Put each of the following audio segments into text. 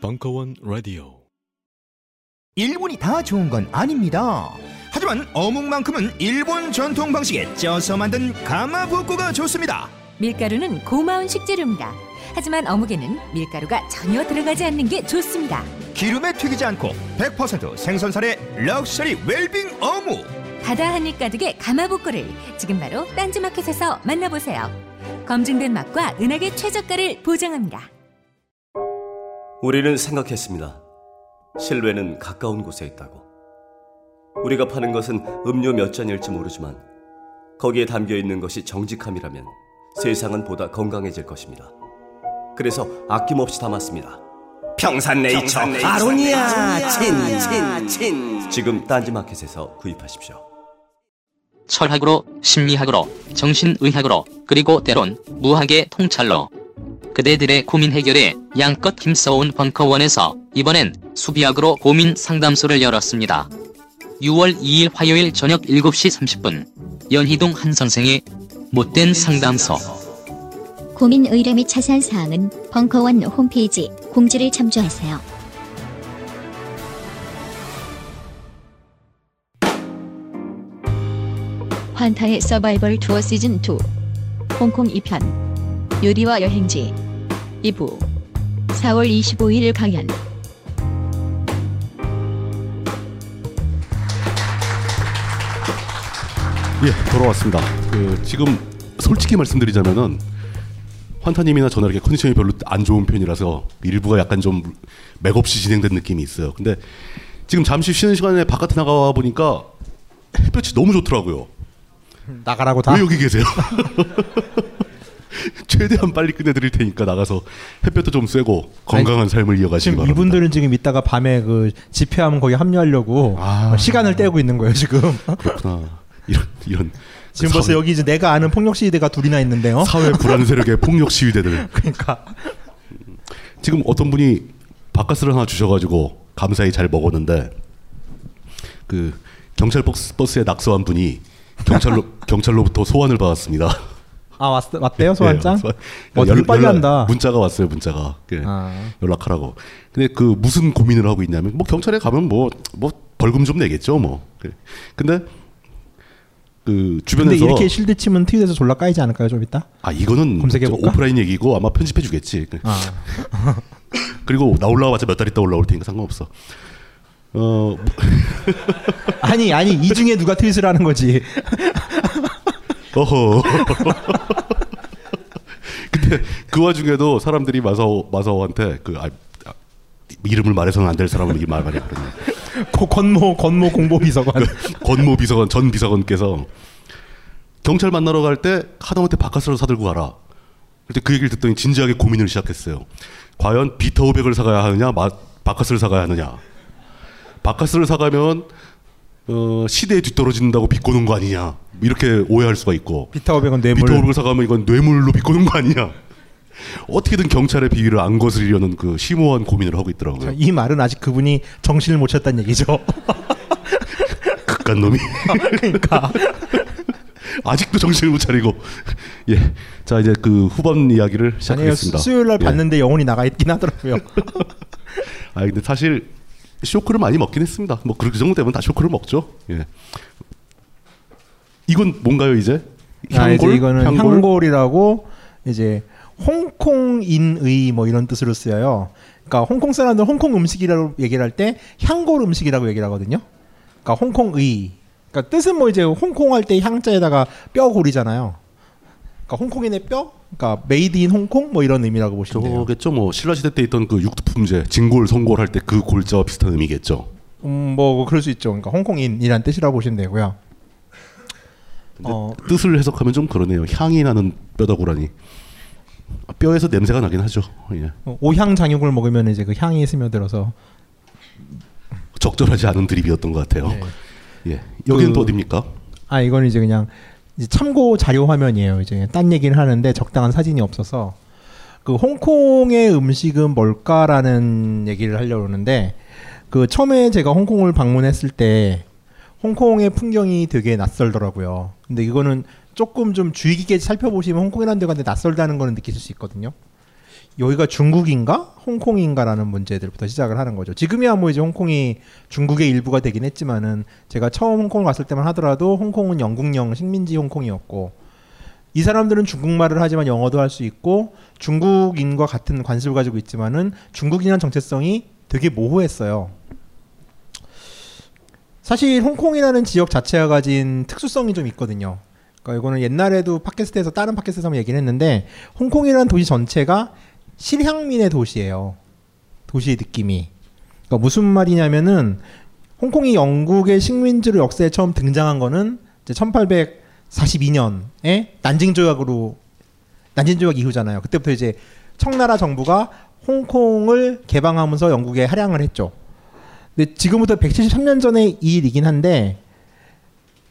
벙커원 라디오. 일본이 다 좋은 건 아닙니다. 하지만 어묵만큼은 일본 전통 방식에 쪄서 만든 가마부코가 좋습니다. 밀가루는 고마운 식재료입니다. 하지만 어묵에는 밀가루가 전혀 들어가지 않는 게 좋습니다. 기름에 튀기지 않고 100% 생선살의 럭셔리 웰빙 어묵. 바다 한입 가득의 가마부코를 지금 바로 딴지마켓에서 만나보세요. 검증된 맛과 은하계 최저가를 보장합니다. 우리는 생각했습니다. 신뢰는 가까운 곳에 있다고. 우리가 파는 것은 음료 몇 잔일지 모르지만 거기에 담겨있는 것이 정직함이라면 세상은 보다 건강해질 것입니다. 그래서 아낌없이 담았습니다. 평산네이처 아로니아 친. 지금 딴지마켓에서 구입하십시오. 철학으로, 심리학으로, 정신의학으로, 그리고 때론 무학의 통찰로 그대들의 고민 해결에 양껏 힘써온 벙커원에서 이번엔 수비학으로 고민 상담소를 열었습니다. 6월 2일 화요일 저녁 7시 30분 연희동 한 선생의 못된 상담소. 고민 의뢰 및 자세한 사항은 벙커원 홈페이지 공지를 참조하세요. 환타의 서바이벌 투어 시즌 2 홍콩 2편 요리와 여행지 2부 4월 25일 강연. 예, 돌아왔습니다. 지금 솔직히 말씀드리자면은 환타님이나 저나 이렇게 컨디션이 별로 안 좋은 편이라서 일부가 약간 좀 맥없이 진행된 느낌이 있어요. 근데 지금 잠시 쉬는 시간에 바깥에 나가 보니까 햇볕이 너무 좋더라고요. 나가라고 다? 왜 여기 계세요? 최대한 빨리 끝내드릴 테니까 나가서 햇볕도 좀 쐬고 건강한 삶을 이어가시기 바랍니다. 이분들은 지금 이따가 밤에 그 집회하면 거기 합류하려고 시간을 때우고 있는 거예요 지금. 그렇구나. 이런 지금 그 벌써 사회, 여기 이제 내가 아는 폭력 시위대가 둘이나 있는데요. 사회 불안 세력의 폭력 시위대들. 그러니까 지금 어떤 분이 바카스를 하나 주셔가지고 감사히 잘 먹었는데 그 경찰 버스에 낙서한 분이 경찰로부터 소환을 받았습니다. 아 왔대요 소환장? 되게 빨리 한다. 문자가 왔어요 문자가. 예, 연락하라고. 근데 그 무슨 고민을 하고 있냐면 뭐 경찰에 가면 뭐 벌금 좀 내겠죠 뭐. 근데 그 주변에서 근데 이렇게 실드 치면 트윗에서 졸라 까이지 않을까요 좀 이따? 아 이거는 검색해볼까? 오프라인 얘기고 아마 편집해 주겠지. 그리고 나 올라와봤자 몇 달 있다 올라올 테니까 상관없어. 아니 이 중에 누가 트윗을 하는 거지. 어허. 근데 그 와중에도 사람들이 마사오한테 그 이름을 말해서는 안 될 사람을 이 말 많이 하거든요. 권모 공보비서관. 권모 비서관 전 비서관께서 경찰 만나러 갈 때 하동한테 바카스를 사들고 가라. 그때 그 얘기를 듣더니 진지하게 고민을 시작했어요. 과연 비타 500을 사가야 하느냐, 바카스를 사가야 하느냐. 바카스를 사가면 시대에 뒤떨어진다고 비꼬는 거 아니냐 이렇게 오해할 수가 있고 비타 500은 뇌물. 비타 500을 사가면 이건 뇌물로 비꼬는 거 아니냐. 어떻게든 경찰의 비위를 안 거스리려는 그 심오한 고민을 하고 있더라고요. 이 말은 아직 그분이 정신을 못 찼단 얘기죠. 극간 놈이. 그러니까 아직도 정신을 못 차리고. 예, 자 이제 그 후반 이야기를 시작하겠습니다. 수요일 날 봤는데 영혼이 나가 있긴 하더라고요. 아 근데 사실 쇼크를 많이 먹긴 했습니다. 뭐 그 정도 되면 다 쇼크를 먹죠. 예. 이건 뭔가요 이제? 향골? 이제 이거는 향골이라고 이제 홍콩인의 뭐 이런 뜻으로 쓰여요. 그러니까 홍콩 사람들 홍콩 음식이라고 얘기를 할 때 향골 음식이라고 얘기를 하거든요. 그러니까 홍콩의. 그러니까 뜻은 뭐 이제 홍콩 할 때 향자에다가 뼈골이잖아요. 그러니까 홍콩인의 뼈? 그러니까 메이드 인 홍콩 뭐 이런 의미라고 보시면 돼요. 저겠죠. 뭐 신라 시대 때 있던 그 육두품제, 진골, 성골 할 때 그 골자와 비슷한 의미겠죠. 뭐 그럴 수 있죠. 그러니까 홍콩인이란 뜻이라고 보시면 되고요. 뜻을 해석하면 좀 그러네요. 향이 나는 뼈다구라니. 뼈에서 냄새가 나긴 하죠. 예. 오향 장육을 먹으면 이제 그 향이 스며들어서 적절하지 않은 드립이었던 것 같아요. 네. 예. 여기는 또 어디입니까? 아 이건 이제 그냥 이제 참고 자료 화면이에요. 이제 딴 얘기를 하는데 적당한 사진이 없어서 그 홍콩의 음식은 뭘까라는 얘기를 하려고 하는데 그 처음에 제가 홍콩을 방문했을 때 홍콩의 풍경이 되게 낯설더라고요. 근데 이거는 조금 좀 주의 깊게 살펴보시면 홍콩이라는 데가 낯설다는 거는 느끼실 수 있거든요. 여기가 중국인가 홍콩인가라는 문제들부터 시작을 하는 거죠. 지금이야 뭐 이제 홍콩이 중국의 일부가 되긴 했지만은 제가 처음 홍콩을 갔을 때만 하더라도 홍콩은 영국령 식민지 홍콩이었고 이 사람들은 중국말을 하지만 영어도 할 수 있고 중국인과 같은 관습을 가지고 있지만은 중국인이라는 정체성이 되게 모호했어요. 사실 홍콩이라는 지역 자체가 가진 특수성이 좀 있거든요. 그러니까 이거는 옛날에도 팟캐스트에서 다른 팟캐스트에서 한번 얘기를 했는데 홍콩이라는 도시 전체가 실향민의 도시예요. 도시의 느낌이. 그러니까 무슨 말이냐면은 홍콩이 영국의 식민지로 역사에 처음 등장한 거는 이제 1842년에 난징조약 이후잖아요. 그때부터 이제 청나라 정부가 홍콩을 개방하면서 영국에 할양을 했죠. 근데 지금부터 173년 전의 일이긴 한데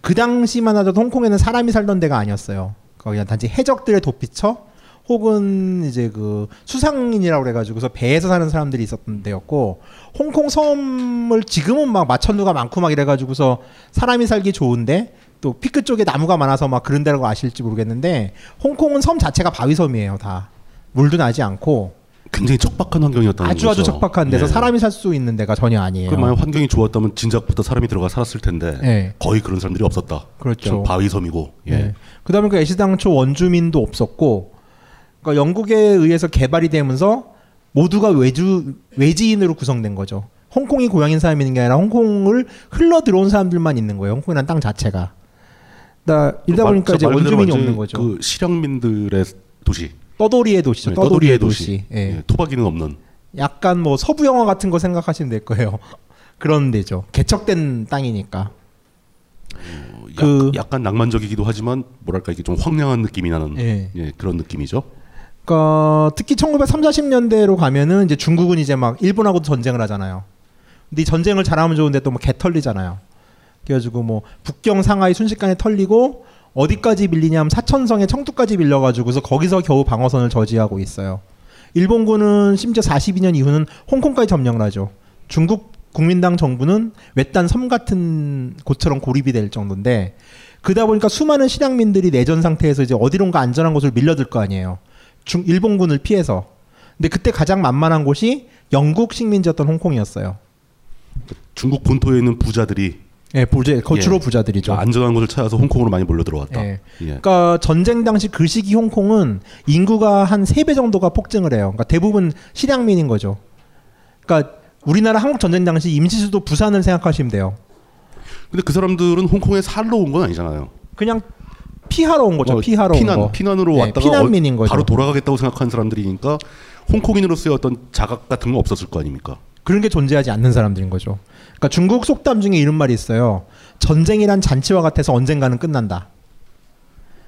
그 당시만 하더라도 홍콩에는 사람이 살던 데가 아니었어요. 그냥 단지 해적들의 도피처 혹은 이제 그 수상인이라고 그래가지고서 배에서 사는 사람들이 있었던 데였고 홍콩 섬을 지금은 막 마천루가 많고 막 이래가지고서 사람이 살기 좋은데 또 피크 쪽에 나무가 많아서 막 그런 데라고 아실지 모르겠는데 홍콩은 섬 자체가 바위섬이에요. 다 물도 나지 않고 굉장히 척박한 환경이었다는 거죠. 아주 척박한 데서 네. 사람이 살 수 있는 데가 전혀 아니에요. 그 만약 환경이 좋았다면 진작부터 사람이 들어가 살았을 텐데 네. 거의 그런 사람들이 없었다. 그렇죠. 바위섬이고. 예. 네. 그다음에 그 애시당초 원주민도 없었고, 그러니까 영국에 의해서 개발이 되면서 모두가 외지인으로 구성된 거죠. 홍콩이 고향인 사람이 있는 게 아니라 홍콩을 흘러 들어온 사람들만 있는 거예요. 홍콩이란 땅 자체가. 이러다 보니까 이제 원주민이 없는 거죠. 그 실향민들의 도시. 떠돌이의 도시죠. 네, 떠돌이의 도시. 예. 예, 토박이는 없는. 약간 뭐 서부 영화 같은 거 생각하시면 될 거예요. 그런 데죠. 개척된 땅이니까. 약간 낭만적이기도 하지만 뭐랄까 이게 좀 황량한 느낌이 나는 예. 예, 그런 느낌이죠. 그러니까 특히 1930년대로 가면은 이제 중국은 이제 막 일본하고도 전쟁을 하잖아요. 근데 이 전쟁을 잘하면 좋은데 또 뭐 개 털리잖아요. 그래가지고 뭐 북경 상하이 순식간에 털리고. 어디까지 밀리냐면 사천성의 청두까지 밀려가지고서 거기서 겨우 방어선을 저지하고 있어요. 일본군은 심지어 42년 이후는 홍콩까지 점령을 하죠. 중국 국민당 정부는 외딴 섬 같은 곳처럼 고립이 될 정도인데 그러다 보니까 수많은 실향민들이 내전 상태에서 이제 어디론가 안전한 곳을 밀려들 거 아니에요. 일본군을 피해서. 근데 그때 가장 만만한 곳이 영국 식민지였던 홍콩이었어요. 중국 본토에 있는 부자들이 예, 주로 부자들이죠. 안전한 곳을 찾아서 홍콩으로 많이 몰려들어왔다. 예. 예. 그러니까 전쟁 당시 그 시기 홍콩은 인구가 한 3배 정도가 폭증을 해요. 그러니까 대부분 실향민인 거죠. 그러니까 우리나라 한국 전쟁 당시 임시수도 부산을 생각하시면 돼요. 근데 그 사람들은 홍콩에 살러 온 건 아니잖아요. 그냥 피하러 온 거죠. 피난으로 예, 왔다가 피난민인 거죠. 바로 돌아가겠다고 생각하는 사람들이니까 홍콩인으로서의 어떤 자각 같은 건 없었을 거 아닙니까? 그런 게 존재하지 않는 사람들인 거죠. 그러니까 중국 속담 중에 이런 말이 있어요. 전쟁이란 잔치와 같아서 언젠가는 끝난다.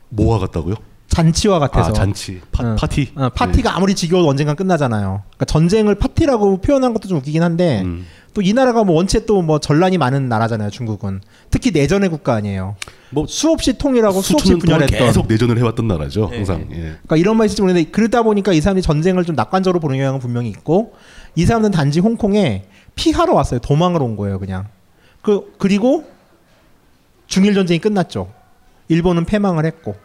뭐와 같다고요? 잔치와 같아서. 아, 잔치. 파티. 파티가 네. 아무리 지겨워도 언젠간 끝나잖아요. 그러니까 전쟁을 파티라고 표현한 것도 좀 웃기긴 한데 또 이 나라가 뭐 원체 또 뭐 전란이 많은 나라잖아요. 중국은. 특히 내전의 국가 아니에요. 뭐 수없이 통일하고 수없이 분열했던. 계속 내전을 해왔던 나라죠. 네. 항상. 예. 그러니까 이런 말이 있을지 모르는데 그러다 보니까 이 사람이 전쟁을 좀 낙관적으로 보는 경향은 분명히 있고 이 사람들은 단지 홍콩에 피하러 왔어요. 도망을 온 거예요. 그냥. 그리고 중일 전쟁이 끝났죠. 일본은 패망을 했고.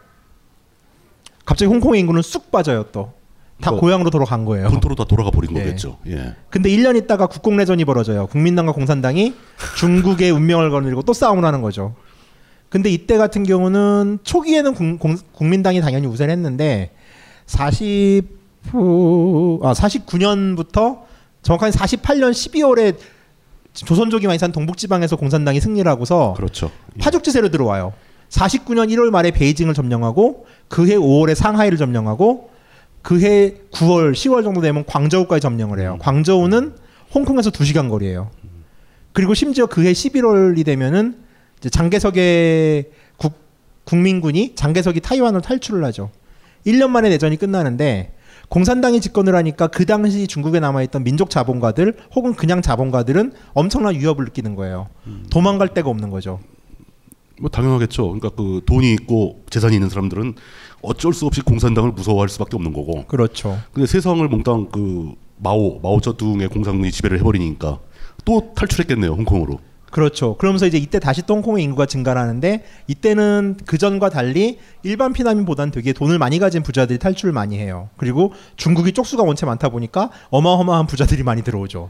갑자기 홍콩의 인구는 쑥 빠져요. 또. 다 고향으로 돌아간 거예요. 본토로 다 돌아가 버린 네. 거겠죠. 예. 근데 1년 있다가 국공내전이 벌어져요. 국민당과 공산당이 중국의 운명을 거느리고 또 싸움을 하는 거죠. 근데 이때 같은 경우는 초기에는 국민당이 당연히 우세했는데 49년부터 정확하게 48년 12월에 조선족이 많이 산 동북지방에서 공산당이 승리를 하고서 그렇죠. 파죽지세로 들어와요. 49년 1월 말에 베이징을 점령하고 그해 5월에 상하이를 점령하고 그해 9월 10월 정도 되면 광저우까지 점령을 해요. 광저우는 홍콩에서 2시간 거리예요. 그리고 심지어 그해 11월이 되면은 이제 장개석의 국민군이 장개석이 타이완을 탈출을 하죠. 1년 만에 내전이 끝나는데 공산당이 집권을 하니까 그 당시 중국에 남아있던 민족 자본가들 혹은 그냥 자본가들은 엄청난 위협을 느끼는 거예요. 도망갈 데가 없는 거죠. 뭐 당연하겠죠. 그러니까 그 돈이 있고 재산이 있는 사람들은 어쩔 수 없이 공산당을 무서워할 수밖에 없는 거고. 그렇죠. 근데 세상을 몽땅 그 마오쩌둥의 공산군이 지배를 해버리니까 또 탈출했겠네요. 홍콩으로. 그렇죠. 그러면서 이제 이때 다시 똥콩의 인구가 증가하는데, 이때는 그전과 달리 일반 피난민보다는 되게 돈을 많이 가진 부자들이 탈출을 많이 해요. 그리고 중국이 쪽수가 원체 많다 보니까 어마어마한 부자들이 많이 들어오죠.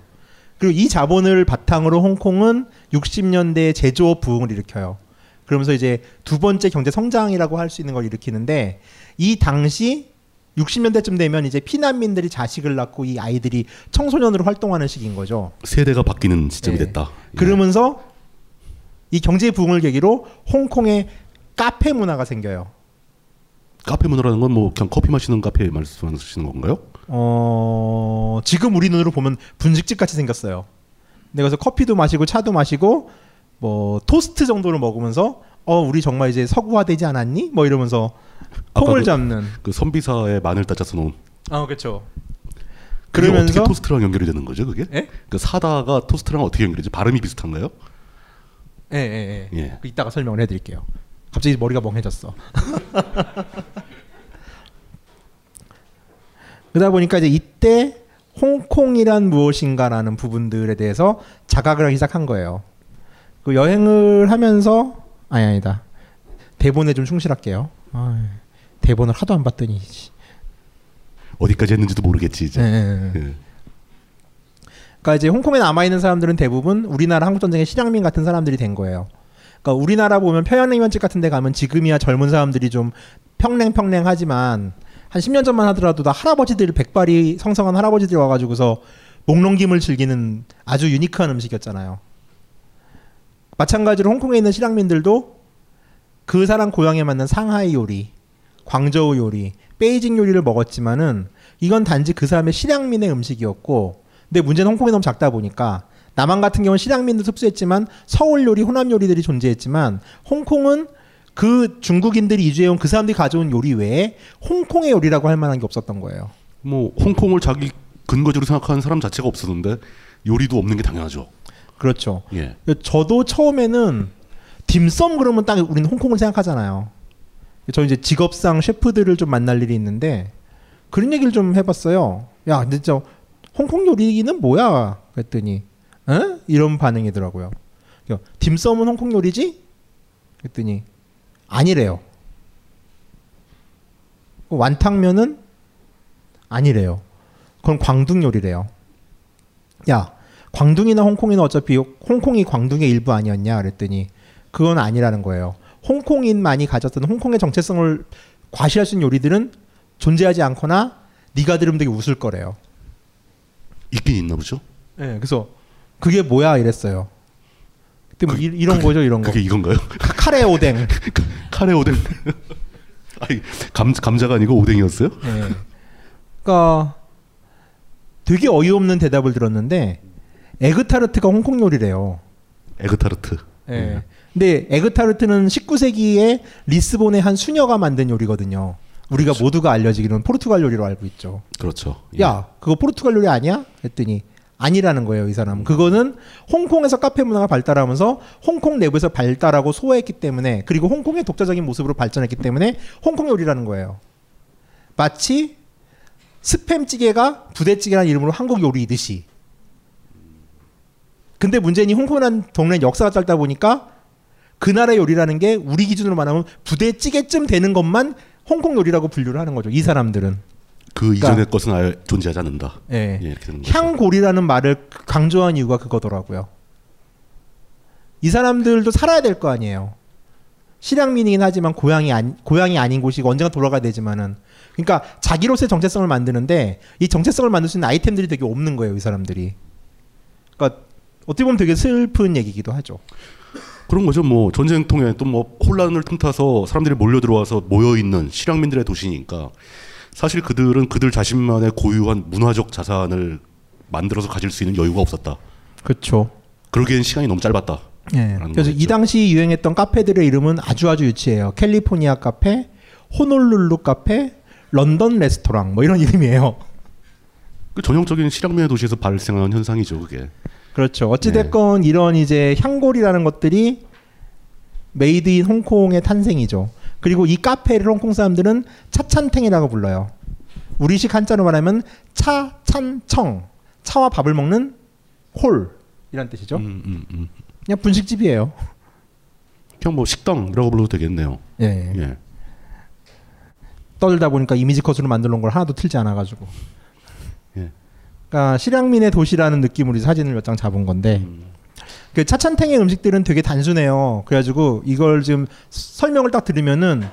그리고 이 자본을 바탕으로 홍콩은 60년대에 제조업 부흥을 일으켜요. 그러면서 이제 두 번째 경제 성장이라고 할 수 있는 걸 일으키는데, 이 당시 60년대쯤 되면 이제 피난민들이 자식을 낳고 이 아이들이 청소년으로 활동하는 시기인 거죠. 세대가 바뀌는 시점이 네. 됐다. 그러면서 이 경제 부흥을 계기로 홍콩에 카페 문화가 생겨요. 카페 문화라는 건 뭐 그냥 커피 마시는 카페 말씀하시는 건가요? 지금 우리 눈으로 보면 분식집 같이 생겼어요. 근데 그래서 커피도 마시고 차도 마시고 뭐 토스트 정도를 먹으면서 우리 정말 이제 서구화되지 않았니? 뭐 이러면서 폼을 잡는 그 선비사의 마늘 다짜서 놓은. 그렇죠. 그러면서 어떻게 토스트랑 연결이 되는 거죠, 그게? 예? 그 사다가 토스트랑 어떻게 연결되지? 발음이 비슷한가요? 예. 이따가 설명을 해드릴게요. 갑자기 머리가 멍해졌어. 그러다 보니까 이제 이때 홍콩이란 무엇인가라는 부분들에 대해서 자각을 하기 시작한 거예요. 그 여행을 하면서 아니다. 대본에 좀 충실할게요. 대본을 하도 안 봤더니 어디까지 했는지도 모르겠지 이제. 네. 그러니까 이제 홍콩에 남아 있는 사람들은 대부분 우리나라 한국 전쟁의 실향민 같은 사람들이 된 거예요. 그러니까 우리나라 보면 평양냉면집 같은 데 가면 지금이야 젊은 사람들이 좀 평냉하지만 한 10년 전만 하더라도 다 할아버지들, 백발이 성성한 할아버지들이 와가지고서 목넘김을 즐기는 아주 유니크한 음식이었잖아요. 마찬가지로 홍콩에 있는 실향민들도 그 사람 고향에 맞는 상하이 요리, 광저우 요리, 베이징 요리를 먹었지만은 이건 단지 그 사람의 실향민의 음식이었고, 근데 문제는 홍콩이 너무 작다 보니까 남한 같은 경우는 실향민도 흡수했지만 서울 요리, 호남 요리들이 존재했지만, 홍콩은 그 중국인들이 이주해온 그 사람들이 가져온 요리 외에 홍콩의 요리라고 할 만한 게 없었던 거예요. 뭐 홍콩을 자기 근거지로 생각하는 사람 자체가 없었는데 요리도 없는 게 당연하죠. 그렇죠. 예. 저도 처음에는 딤섬 그러면 딱 우리는 홍콩을 생각하잖아요. 저 이제 직업상 셰프들을 좀 만날 일이 있는데 그런 얘기를 좀 해봤어요. 야, 근데 저 홍콩 요리는 뭐야? 그랬더니 이런 반응이더라고요. 딤섬은 홍콩 요리지? 그랬더니 아니래요. 완탕면은 아니래요. 그건 광둥 요리래요. 야, 광둥이나 홍콩이나 어차피 홍콩이 광둥의 일부 아니었냐 그랬더니 그건 아니라는 거예요. 홍콩인만이 가졌던 홍콩의 정체성을 과시할 수 있는 요리들은 존재하지 않거나 네가 들으면 되게 웃을 거래요. 있긴 있나 보죠. 네, 그래서 그게 뭐야 이랬어요. 그때 뭐 이런 거죠. 그게 이건가요? 카레 오뎅. 카레 오뎅. 아니, 감자가 아니고 오뎅이었어요? 네. 그러니까 되게 어이없는 대답을 들었는데 에그타르트가 홍콩 요리래요. 에그타르트. 네. 근데 에그타르트는 19세기에 리스본의 한 수녀가 만든 요리거든요. 우리가 그렇죠. 모두가 알려지기로는 포르투갈 요리로 알고 있죠. 그렇죠. 예. 야, 그거 포르투갈 요리 아니야? 했더니 아니라는 거예요, 이 사람은. 그거는 홍콩에서 카페 문화가 발달하면서 홍콩 내부에서 발달하고 소화했기 때문에, 그리고 홍콩의 독자적인 모습으로 발전했기 때문에 홍콩 요리라는 거예요. 마치 스팸찌개가 부대찌개라는 이름으로 한국 요리이듯이. 근데 문제는 이 홍콩이라는 동네는 역사가 짧다 보니까 그 나라의 요리라는 게 우리 기준으로 말하면 부대찌개쯤 되는 것만 홍콩 요리라고 분류를 하는 거죠. 이 사람들은. 그 이전의 그러니까, 것은 아예 존재하지 않는다. 예. 예, 향골이라는 말을 강조한 이유가 그거더라고요. 이 사람들도 살아야 될 거 아니에요. 실향민이긴 하지만 고향이 아닌 곳이고 언젠가 돌아가야 되지만은. 그러니까 자기로서의 정체성을 만드는데 이 정체성을 만들 수 있는 아이템들이 되게 없는 거예요. 이 사람들이. 그러니까 어떻게 보면 되게 슬픈 얘기기도 하죠. 그런 거죠. 뭐 전쟁 통해 또 뭐 혼란을 틈타서 사람들이 몰려 들어와서 모여 있는 실향민들의 도시니까 사실 그들은 그들 자신만의 고유한 문화적 자산을 만들어서 가질 수 있는 여유가 없었다. 그렇죠. 그러기엔 시간이 너무 짧았다. 네. 그래서 거였죠. 이 당시 유행했던 카페들의 이름은 아주 유치해요. 캘리포니아 카페, 호놀룰루 카페, 런던 레스토랑 뭐 이런 이름이에요. 그 전형적인 실향민의 도시에서 발생하는 현상이죠, 그게. 그렇죠. 어찌됐건 네. 이런 이제 향골이라는 것들이 메이드 인 홍콩의 탄생이죠. 그리고 이 카페를 홍콩 사람들은 차찬탱이라고 불러요. 우리식 한자로 말하면 차찬청, 차와 밥을 먹는 홀이란 뜻이죠. 그냥 분식집이에요. 그냥 뭐 식당이라고 불러도 되겠네요. 예. 예. 떠들다 보니까 이미지 컷으로 만들어 놓은 걸 하나도 틀지 않아가지고. 예. 그러니까 실향민의 도시라는 느낌으로 사진을 몇 장 잡은 건데 그 차찬탱의 음식들은 되게 단순해요. 그래가지고 이걸 지금 설명을 딱 들으면은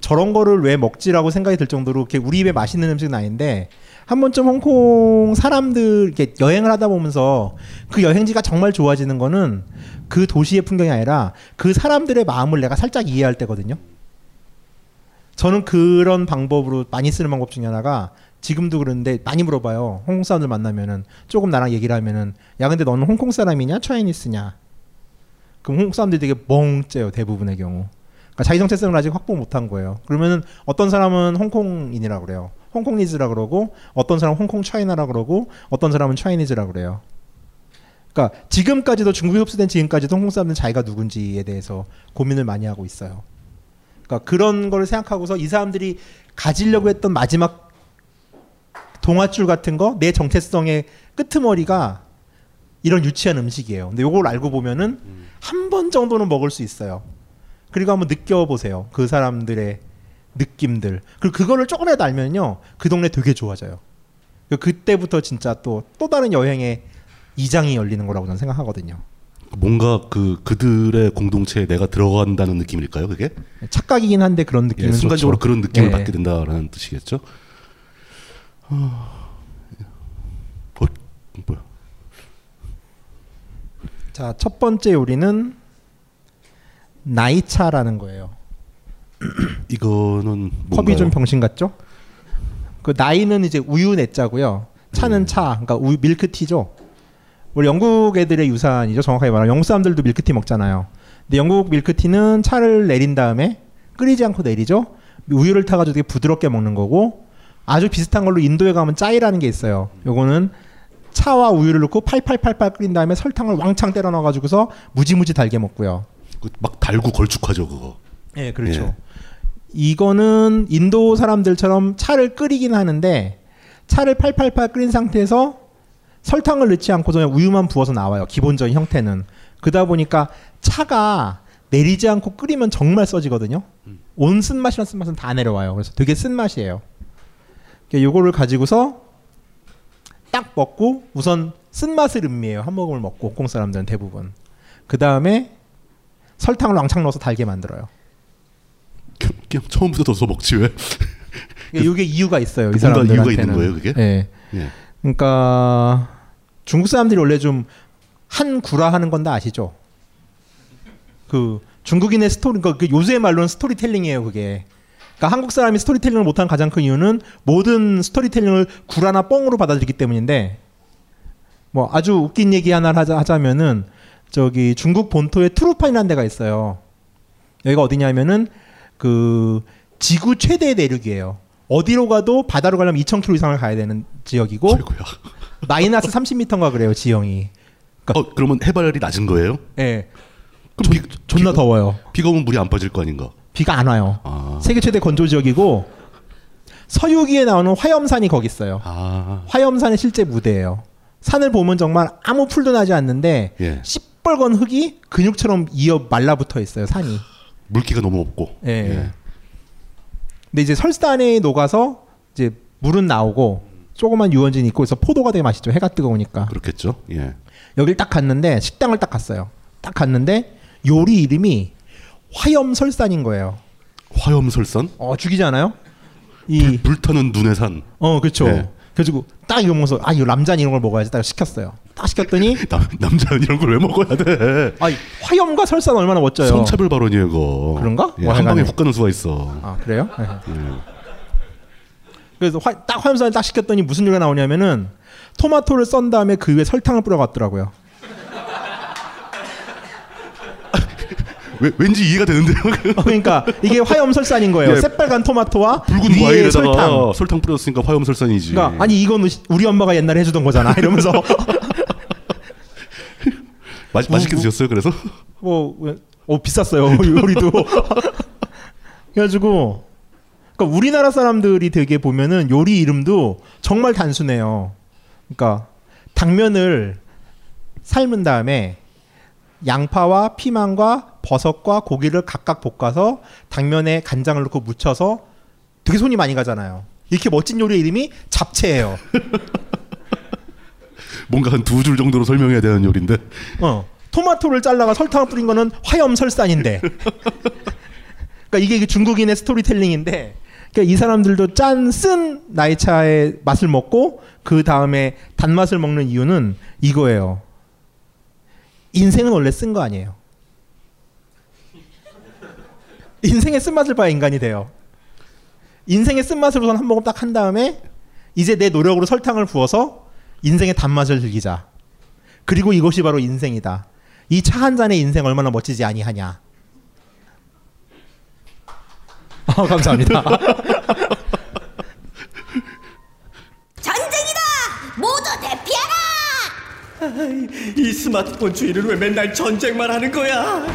저런 거를 왜 먹지라고 생각이 들 정도로 이렇게 우리 입에 맛있는 음식은 아닌데 한 번쯤 홍콩 사람들 이렇게 여행을 하다 보면서 그 여행지가 정말 좋아지는 거는 그 도시의 풍경이 아니라 그 사람들의 마음을 내가 살짝 이해할 때거든요. 저는 그런 방법으로 많이 쓰는 방법 중에 하나가 지금도 그런데 많이 물어봐요. 홍콩 사람들 만나면은 조금 나랑 얘기를 하면은 야 근데 너는 홍콩 사람이냐 차이니스냐? 그럼 홍콩 사람들이 되게 멍째요 대부분의 경우. 그러니까 자기 정체성을 아직 확보 못한 거예요. 그러면은 어떤 사람은 홍콩인이라 그래요. 홍콩니즈라 그러고 어떤 사람은 홍콩 차이나라 그러고 어떤 사람은 차이니즈라 그래요. 그러니까 지금까지도 중국에 흡수된 지금까지도 홍콩 사람들은 자기가 누군지에 대해서 고민을 많이 하고 있어요. 그러니까 그런 걸 생각하고서 이 사람들이 가지려고 했던 마지막 동아줄 같은 거 내 정체성의 끄트머리가 이런 유치한 음식이에요. 근데 요걸 알고 보면은 한 번 정도는 먹을 수 있어요. 그리고 한번 느껴보세요. 그 사람들의 느낌들. 그리고 그거를 조금이라도 알면요. 그 동네 되게 좋아져요. 그때부터 진짜 또 다른 여행의 이장이 열리는 거라고 저는 생각하거든요. 뭔가 그들의 공동체에 내가 들어간다는 느낌일까요? 그게? 착각이긴 한데 그런 느낌은 예, 순간적으로 좋죠. 그런 느낌을 예. 받게 된다라는 뜻이겠죠? 뭐야? 자, 첫 번째 요리는 나이차라는 거예요. 이거는 뭔가요? 컵이 좀 병신 같죠? 그 나이는 이제 우유 내자고요. 차는 차, 그러니까 우유 밀크티죠. 우리 영국 애들의 유산이죠. 정확하게 말하면 영국 사람들도 밀크티 먹잖아요. 근데 영국 밀크티는 차를 내린 다음에 끓이지 않고 내리죠. 우유를 타가지고 되게 부드럽게 먹는 거고 아주 비슷한 걸로 인도에 가면 짜이라는 게 있어요. 요거는 차와 우유를 넣고 팔팔팔팔 끓인 다음에 설탕을 왕창 때려 넣어가지고서 무지무지 달게 먹고요. 막 달고 걸쭉하죠 그거. 네, 그렇죠. 예. 이거는 인도 사람들처럼 차를 끓이긴 하는데 차를 팔팔팔 끓인 상태에서 설탕을 넣지 않고 그냥 우유만 부어서 나와요. 기본적인 형태는. 그러다 보니까 차가 내리지 않고 끓이면 정말 써지거든요. 온 쓴맛이랑 쓴맛은 다 내려와요. 그래서 되게 쓴맛이에요. 요거를 가지고서 딱 먹고 우선 쓴맛을 음미해요. 한 모금을 먹고 홍콩 사람들은 대부분. 그 다음에 설탕을 왕창 넣어서 달게 만들어요. 그냥 처음부터 넣어서 먹지 왜? 이게 이유가 있어요. 이 사람들한테는. 이유가 있는 거예요 그게? 네. 예. 그러니까 중국 사람들이 원래 좀 한 구라 하는 건 다 아시죠? 그 중국인의 스토리, 그러니까 요새 말로는 스토리텔링이에요 그게. 그러니까 한국 사람이 스토리텔링을 못하는 가장 큰 이유는 모든 스토리텔링을 구라나 뻥으로 받아들이기 때문인데 뭐 아주 웃긴 얘기 하나를 하자면은 저기 중국 본토에 트루판이라는 데가 있어요. 여기가 어디냐면은 그 지구 최대의 내륙이에요. 어디로 가도 바다로 가려면 2000km 이상을 가야 되는 지역이고 아이고야. 마이너스 30m인가 그래요 지형이. 그러니까 그러면 해발이 낮은 거예요? 네. 그럼 존나 더워요. 비가 오면 물이 안 빠질 거 아닌가? 비가 안 와요. 아. 세계 최대 건조 지역이고 서유기에 나오는 화염산이 거기 있어요. 아. 화염산의 실제 무대예요. 산을 보면 정말 아무 풀도 나지 않는데 예. 시뻘건 흙이 근육처럼 이어 말라붙어 있어요. 산이. 물기가 너무 없고. 예. 예. 근데 이제 설산에 녹아서 이제 물은 나오고 조그만 유원진이 있고 그래서 포도가 되게 맛있죠. 해가 뜨거우니까. 그렇겠죠. 예. 여길 딱 갔는데 식당을 딱 갔어요. 딱 갔는데 요리 이름이 화염설산인 거예요. 화염설산? 죽이지 않아요? 이 불타는 눈의 산. 그렇죠. 예. 그래가지고 딱 이거 먹어서 아 이거 남잔 이런 걸 먹어야지 딱 시켰어요. 딱 시켰더니 남잔 이런 걸 왜 먹어야 돼? 아니 화염과 설산 얼마나 멋져요. 성차별 발언이에요 그거. 그런가? 예, 한 방에 훅 가는 수가 있어. 아 그래요? 네. 예. 그래서 딱 화염산을 딱 시켰더니 무슨 요리가 나오냐면은 토마토를 썬 다음에 그 위에 설탕을 뿌려갔더라고요. 왠지 이해가 되는데요. 그러니까 이게 화염설산인 거예요. 예. 새빨간 토마토와 붉은 과일에다가 설탕 뿌렸으니까 화염설산이지. 그러니까 아니 이건 우리 엄마가 옛날에 해주던 거잖아 이러면서. 맛있게 드셨어요 그래서? 비쌌어요 요리도. 그래가지고 그러니까 우리나라 사람들이 되게 보면은 요리 이름도 정말 단순해요. 그러니까 당면을 삶은 다음에 양파와 피망과 버섯과 고기를 각각 볶아서 당면에 간장을 넣고 무쳐서 되게 손이 많이 가잖아요. 이렇게 멋진 요리의 이름이 잡채예요. 뭔가 한 두 줄 정도로 설명해야 되는 요리인데. 토마토를 잘라가 설탕을 뿌린 거는 화염설산인데. 그러니까 이게 중국인의 스토리텔링인데, 그러니까 이 사람들도 짠 쓴 나이차의 맛을 먹고 그 다음에 단맛을 먹는 이유는 이거예요. 인생은 원래 쓴 거 아니에요. 인생의 쓴맛을 봐야 인간이 돼요. 인생의 쓴맛으로선 한 모금 딱 한 다음에 이제 내 노력으로 설탕을 부어서 인생의 단맛을 즐기자. 그리고 이것이 바로 인생이다. 이 차 한 잔의 인생 얼마나 멋지지 아니하냐. 감사합니다. 전쟁이다! 모두 대피하라! 이 스마트폰 주인은 왜 맨날 전쟁만 하는 거야?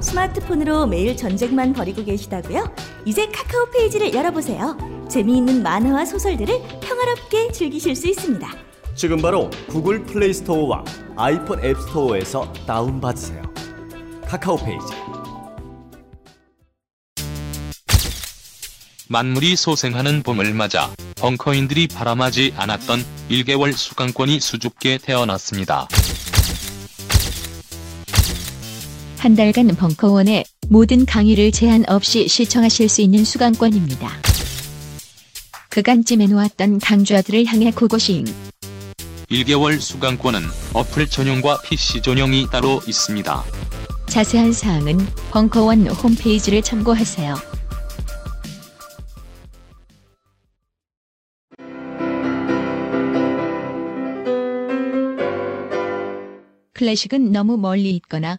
스마트폰으로 매일 전쟁만 벌이고 계시다고요? 이제 카카오 페이지를 열어보세요. 재미있는 만화와 소설들을 평화롭게 즐기실 수 있습니다. 지금 바로 구글 플레이 스토어와 아이폰 앱 스토어에서 다운받으세요. 카카오 페이지. 만물이 소생하는 봄을 맞아 벙커인들이 바람하지 않았던 1개월 수강권이 수줍게 태어났습니다. 한 달간 벙커원의 모든 강의를 제한 없이 시청하실 수 있는 수강권입니다. 그간 찜해놓았던 강좌들을 향해 고고싱. 1개월 수강권은 어플 전용과 PC 전용이 따로 있습니다. 자세한 사항은 벙커원 홈페이지를 참고하세요. 클래식은 너무 멀리 있거나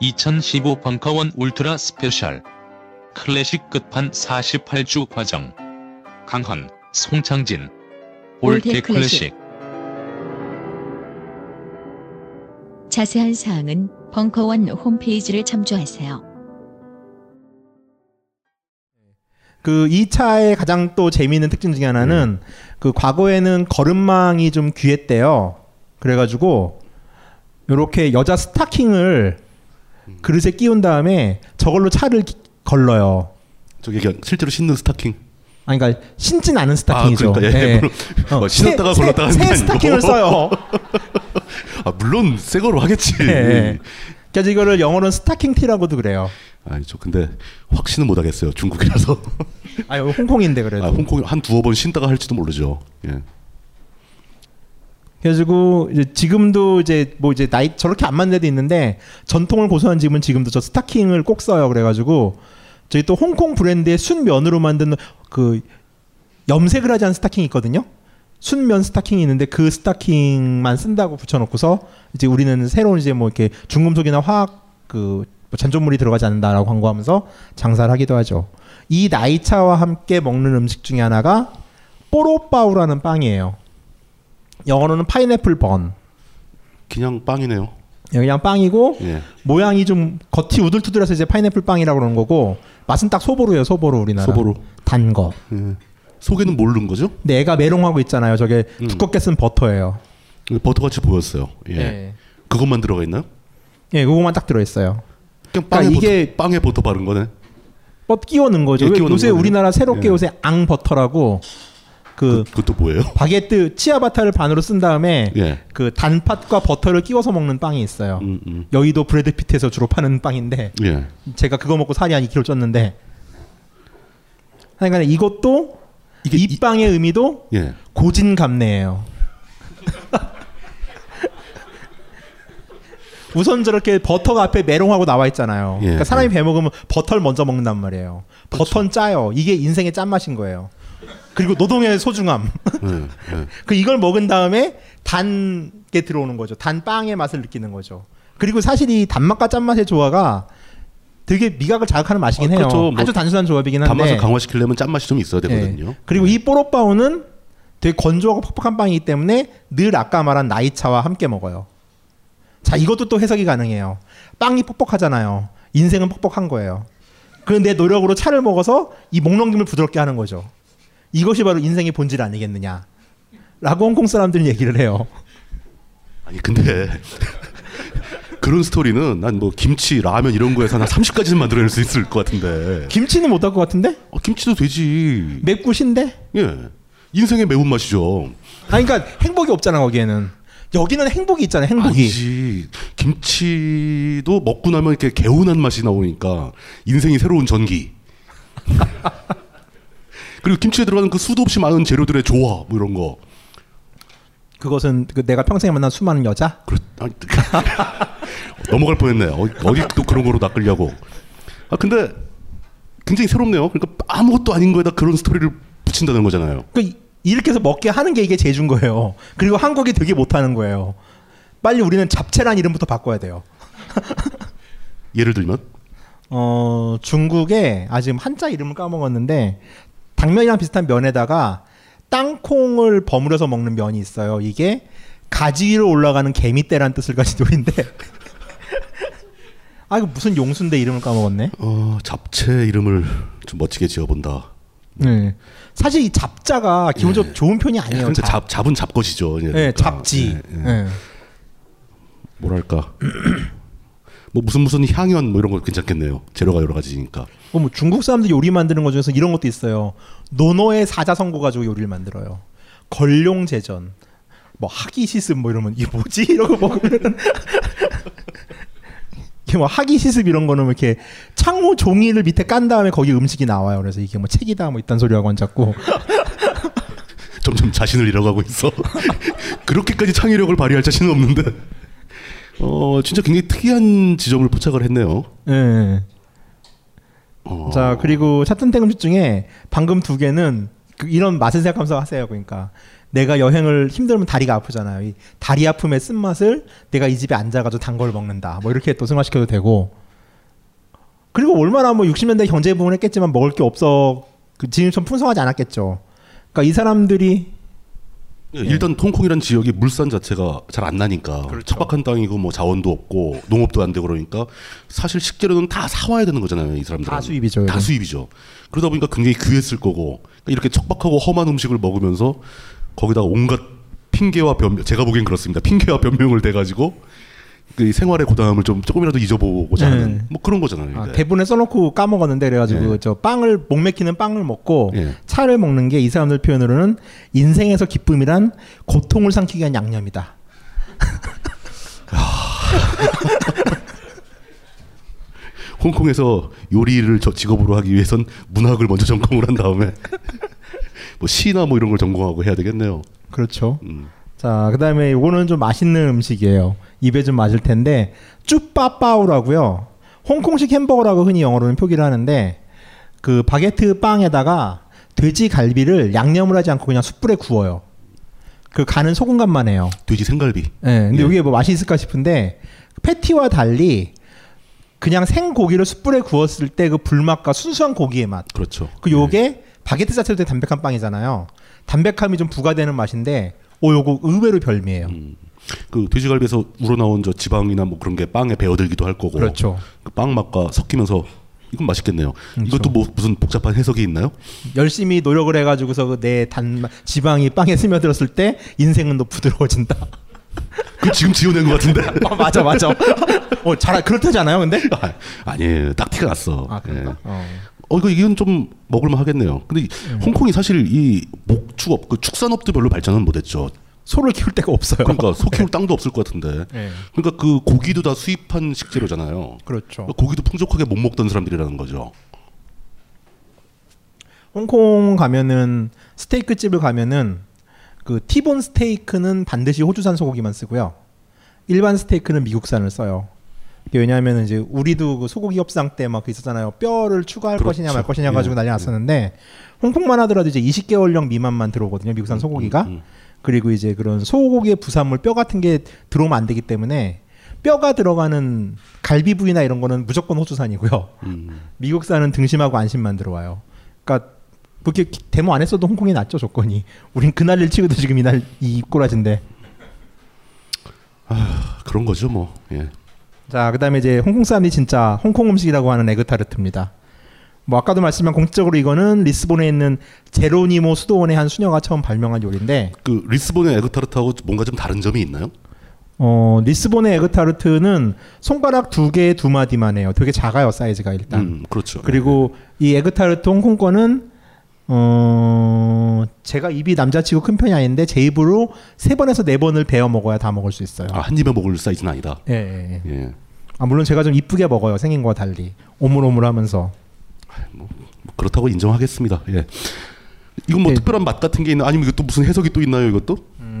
(2015) 벙커원 울트라 스페셜 클래식 끝판 48주 과정. 강헌, 송창진. 올드 클래식. 자세한 사항은 벙커원 홈페이지를 참조하세요. 그 2차의 가장 또 재미있는 특징 중에 하나는 그 과거에는 걸음망이 좀 귀했대요. 그래가지고 이렇게 여자 스타킹을 그릇에 끼운 다음에 저걸로 차를 걸러요. 저게 실제로 신는 스타킹? 아니 그러니까 신진 않은 스타킹이죠. 그러니까, 예. 신었다가 걸렀다가 새 스타킹을 써요. 물론 새 거로 하겠지. 예. 그래서 이거를 영어로는 스타킹 티라고도 그래요. 아니 저 근데 확신은 못 하겠어요. 중국이라서. 아니 홍콩인데 그래도. 홍콩 한 두어 번 신다가 할지도 모르죠. 예. 그래가지고 이제 지금도 이제 뭐 이제 나이 저렇게 안 맞는 데도 있는데 전통을 고수한 집은 지금도 저 스타킹을 꼭 써요. 그래가지고 저희 또 홍콩 브랜드의 순면으로 만든 그 염색을 하지 않은 스타킹이 있거든요. 순면 스타킹이 있는데 그 스타킹만 쓴다고 붙여놓고서 이제 우리는 새로운 이제 뭐 이렇게 중금속이나 화학 그 잔존물이 들어가지 않는다라고 광고하면서 장사를 하기도 하죠. 이 나이차와 함께 먹는 음식 중에 하나가 뽀로빠우라는 빵이에요. 영어로는 파인애플 번. 그냥 빵이네요. 그냥 빵이고 예. 모양이 좀 겉이 우들투들해서 이제 파인애플 빵이라고 그러는 거고 맛은 딱 소보루예요. 소보루 우리나라. 소보루. 단 거. 예. 속에는 뭘 넣은 거죠? 근데 애가 메롱하고 있잖아요. 저게 두껍게 쓴 버터예요. 버터같이 보였어요. 예. 예. 그것만 들어가 있나요? 예, 그것만 딱 들어있어요. 그냥 빵에, 그러니까 이게 빵에 버터 바른 거네. 끼워 넣은 거죠. 예, 끼워 넣은 요새 거네요. 우리나라 새롭게 예. 요새 앙버터라고 그것도 뭐예요? 바게트 치아바타를 반으로 쓴 다음에 예. 그 단팥과 버터를 끼워서 먹는 빵이 있어요. 여의도 브래드피트에서 주로 파는 빵인데 예. 제가 그거 먹고 살이 한 2kg 쪘는데. 그러니까 이것도 이 빵의 의미도 예. 고진감래예요. 우선 저렇게 버터가 앞에 메롱하고 나와 있잖아요. 예. 그러니까 사람이 배 먹으면 버터를 먼저 먹는단 말이에요. 버터는 짜요. 이게 인생의 짠맛인 거예요. 그리고 노동의 소중함. 그 이걸 먹은 다음에 단 게 들어오는 거죠. 단 빵의 맛을 느끼는 거죠. 그리고 사실 이 단맛과 짠맛의 조화가 되게 미각을 자극하는 맛이긴 해요. 그렇죠. 아주 단순한 조합이긴 한데 단맛을 강화시키려면 짠맛이 좀 있어야 되거든요. 예. 그리고 이 뽀로빠오는 되게 건조하고 퍽퍽한 빵이기 때문에 늘 아까 말한 나이차와 함께 먹어요. 자, 이것도 또 해석이 가능해요. 빵이 퍽퍽하잖아요. 인생은 퍽퍽한 거예요. 그런데 노력으로 차를 먹어서 이 목넘김을 부드럽게 하는 거죠. 이것이 바로 인생의 본질 아니겠느냐 라고 홍콩 사람들은 얘기를 해요. 아니 근데 그런 스토리는 난 뭐 김치, 라면 이런 거에서 한 30가지는 만들어낼 수 있을 것 같은데. 김치는 못할 것 같은데? 김치도 되지. 맵고 신데? 예. 인생의 매운맛이죠. 아니 그러니까 행복이 없잖아 거기에는. 여기는 행복이 있잖아. 행복이. 아니지. 김치도 먹고 나면 이렇게 개운한 맛이 나오니까 인생이 새로운 전기. 그리고 김치에 들어가는 그 수도 없이 많은 재료들의 조화 뭐 이런 거. 그것은 그 내가 평생에 만난 수많은 여자? 아니, 넘어갈 뻔했네. 어디 또 그런 거로 낚으려고. 아 근데 굉장히 새롭네요. 그러니까 아무것도 아닌 거에다 그런 스토리를 붙인다는 거잖아요. 그러니까 이렇게 해서 먹게 하는 게 이게 제주인 거예요. 그리고 한국이 되게 못하는 거예요. 빨리 우리는 잡채란 이름부터 바꿔야 돼요. 예를 들면? 중국에 지금 한자 이름을 까먹었는데 당면이랑 비슷한 면에다가 땅콩을 버무려서 먹는 면이 있어요. 이게 가지 위로 올라가는 개미떼란 뜻을 가진 요리인데 이거 무슨 용수인데 이름을 까먹었네. 잡채 이름을 좀 멋지게 지어본다. 네. 사실 이 잡자가 기본적으로 좋은 편이 아니에요. 그러니까 잡은 잡것이죠. 네, 그러니까. 잡지. 네. 뭐랄까 뭐 무슨 향연 뭐 이런 거 괜찮겠네요. 재료가 여러 가지니까. 뭐 중국 사람들 요리 만드는 것 중에서 이런 것도 있어요. 논어의 사자성고 가지고 요리를 만들어요. 걸룡제전, 뭐 하기시습 뭐 이러면 이게 뭐지? 이러고 먹으면 이게 뭐 하기시습 이런 거는 이렇게 창호 종이를 밑에 깐 다음에 거기 음식이 나와요. 그래서 이게 뭐 책이다 뭐 이딴 소리하고 앉았고 점점 자신을 잃어가고 있어. 그렇게까지 창의력을 발휘할 자신은 없는데. 진짜 굉장히 특이한 지점을 포착을 했네요. 네. 자, 그리고 차튼택 음식 중에 방금 두 개는 이런 맛을 생각하면서 하세요. 그러니까 내가 여행을 힘들면 다리가 아프잖아요. 이 다리 아픔의 쓴맛을 내가 이 집에 앉아가지고 단 걸 먹는다. 뭐 이렇게 또 승화시켜도 되고. 그리고 얼마나 뭐 60년대 경제 부흥을 했겠지만 먹을 게 없어 지금처럼 풍성하지 않았겠죠. 그러니까 이 사람들이 일단 홍콩이란 지역이 물산 자체가 잘 안 나니까 그렇죠. 척박한 땅이고 뭐 자원도 없고 농업도 안 되고 그러니까 사실 식재료는 다 사와야 되는 거잖아요. 이 사람들은 다 수입이죠. 다 수입이죠. 그러다 보니까 굉장히 귀했을 거고 그러니까 이렇게 척박하고 험한 음식을 먹으면서 거기다가 온갖 핑계와 변명, 제가 보기엔 그렇습니다. 핑계와 변명을 대가지고 그 생활의 고단함을 좀 조금이라도 잊어보고자 하는 뭐 그런 거잖아요. 대본에 써놓고 까먹었는데 그래가지고 저 빵을 목 맥히는 빵을 먹고 차를 먹는 게 이 사람들 표현으로는 인생에서 기쁨이란 고통을 삼키기 위한 양념이다. 홍콩에서 요리를 직업으로 하기 위해선 문학을 먼저 전공을 한 다음에 뭐 시나 뭐 이런 걸 전공하고 해야 되겠네요. 그렇죠. 자, 그 다음에 요거는 좀 맛있는 음식이에요. 입에 좀 맞을 텐데 쭈빠빠오라고요. 홍콩식 햄버거라고 흔히 영어로는 표기를 하는데 그 바게트 빵에다가 돼지 갈비를 양념을 하지 않고 그냥 숯불에 구워요. 그 간은 소금간만 해요. 돼지 생갈비. 네, 근데 여기에 뭐 맛이 있을까 싶은데 패티와 달리 그냥 생고기를 숯불에 구웠을 때 그 불맛과 순수한 고기의 맛. 그렇죠. 그 요게 바게트 자체도 되게 담백한 빵이잖아요. 담백함이 좀 부과되는 맛인데 요거 의외로 별미예요. 그 돼지갈비에서 우러나온 저 지방이나 뭐 그런 게 빵에 배어들기도 할 거고. 그렇죠. 그 빵 맛과 섞이면서 이건 맛있겠네요. 그렇죠. 이것도 뭐 무슨 복잡한 해석이 있나요? 열심히 노력을 해가지고서 내 단맛 지방이 빵에 스며들었을 때 인생은 더 부드러워진다. 그 지금 지어낸 것 같은데. 맞아. 잘 그렇다지 않아요, 근데? 아니에요, 딱 티가 났어. 그래요? 이건 좀 먹을만 하겠네요. 근데 홍콩이 사실 이 목축업, 그 축산업도 별로 발전은 못했죠. 소를 키울 데가 없어요. 그러니까 소 키울 땅도 없을 것 같은데. 그러니까 그 고기도 다 수입한 식재료잖아요. 그렇죠. 그러니까 고기도 풍족하게 못 먹던 사람들이라는 거죠. 홍콩 가면은 스테이크 집을 가면은 그 티본 스테이크는 반드시 호주산 소고기만 쓰고요. 일반 스테이크는 미국산을 써요. 왜냐하면 이제 우리도 그 소고기 협상 때 막 있었잖아요. 뼈를 추가할 것이냐 말 것이냐 가지고 난리 났었는데 홍콩만 하더라도 이제 20개월령 미만만 들어오거든요. 미국산 소고기가. 그리고 이제 그런 소고기의 부산물 뼈 같은 게 들어오면 안 되기 때문에 뼈가 들어가는 갈비 부위나 이런 거는 무조건 호주산이고요. 미국산은 등심하고 안심만 들어와요. 그러니까 그렇게 데모 안 했어도 홍콩이 낫죠, 조건이. 우린 그날을 치고도 지금 이날 이 꼬라진데. 아, 그런 거죠 뭐. 예. 자, 그다음에 이제 홍콩 사람이 진짜 홍콩 음식이라고 하는 에그타르트입니다. 뭐 아까도 말씀한 공식적으로 이거는 리스본에 있는 제로니모 수도원의 한 수녀가 처음 발명한 요리인데. 그 리스본의 에그타르트하고 뭔가 좀 다른 점이 있나요? 리스본의 에그타르트는 손가락 두 개에 두 마디만 해요. 되게 작아요, 사이즈가 일단. 그렇죠. 그리고 이 에그타르트 홍콩 거는 제가 입이 남자치고 큰 편이 아닌데 제 입으로 3번에서 4번을 베어 먹어야 다 먹을 수 있어요. 아, 한 입에 먹을 사이즈는 아니다. 예. 예. 아, 물론 제가 좀 이쁘게 먹어요. 생긴 거와 달리 오물오물하면서. 뭐 그렇다고 인정하겠습니다. 예. 이건 뭐 예. 특별한 맛 같은 게 있나? 아니면 이것도 무슨 해석이 또 있나요? 이것도?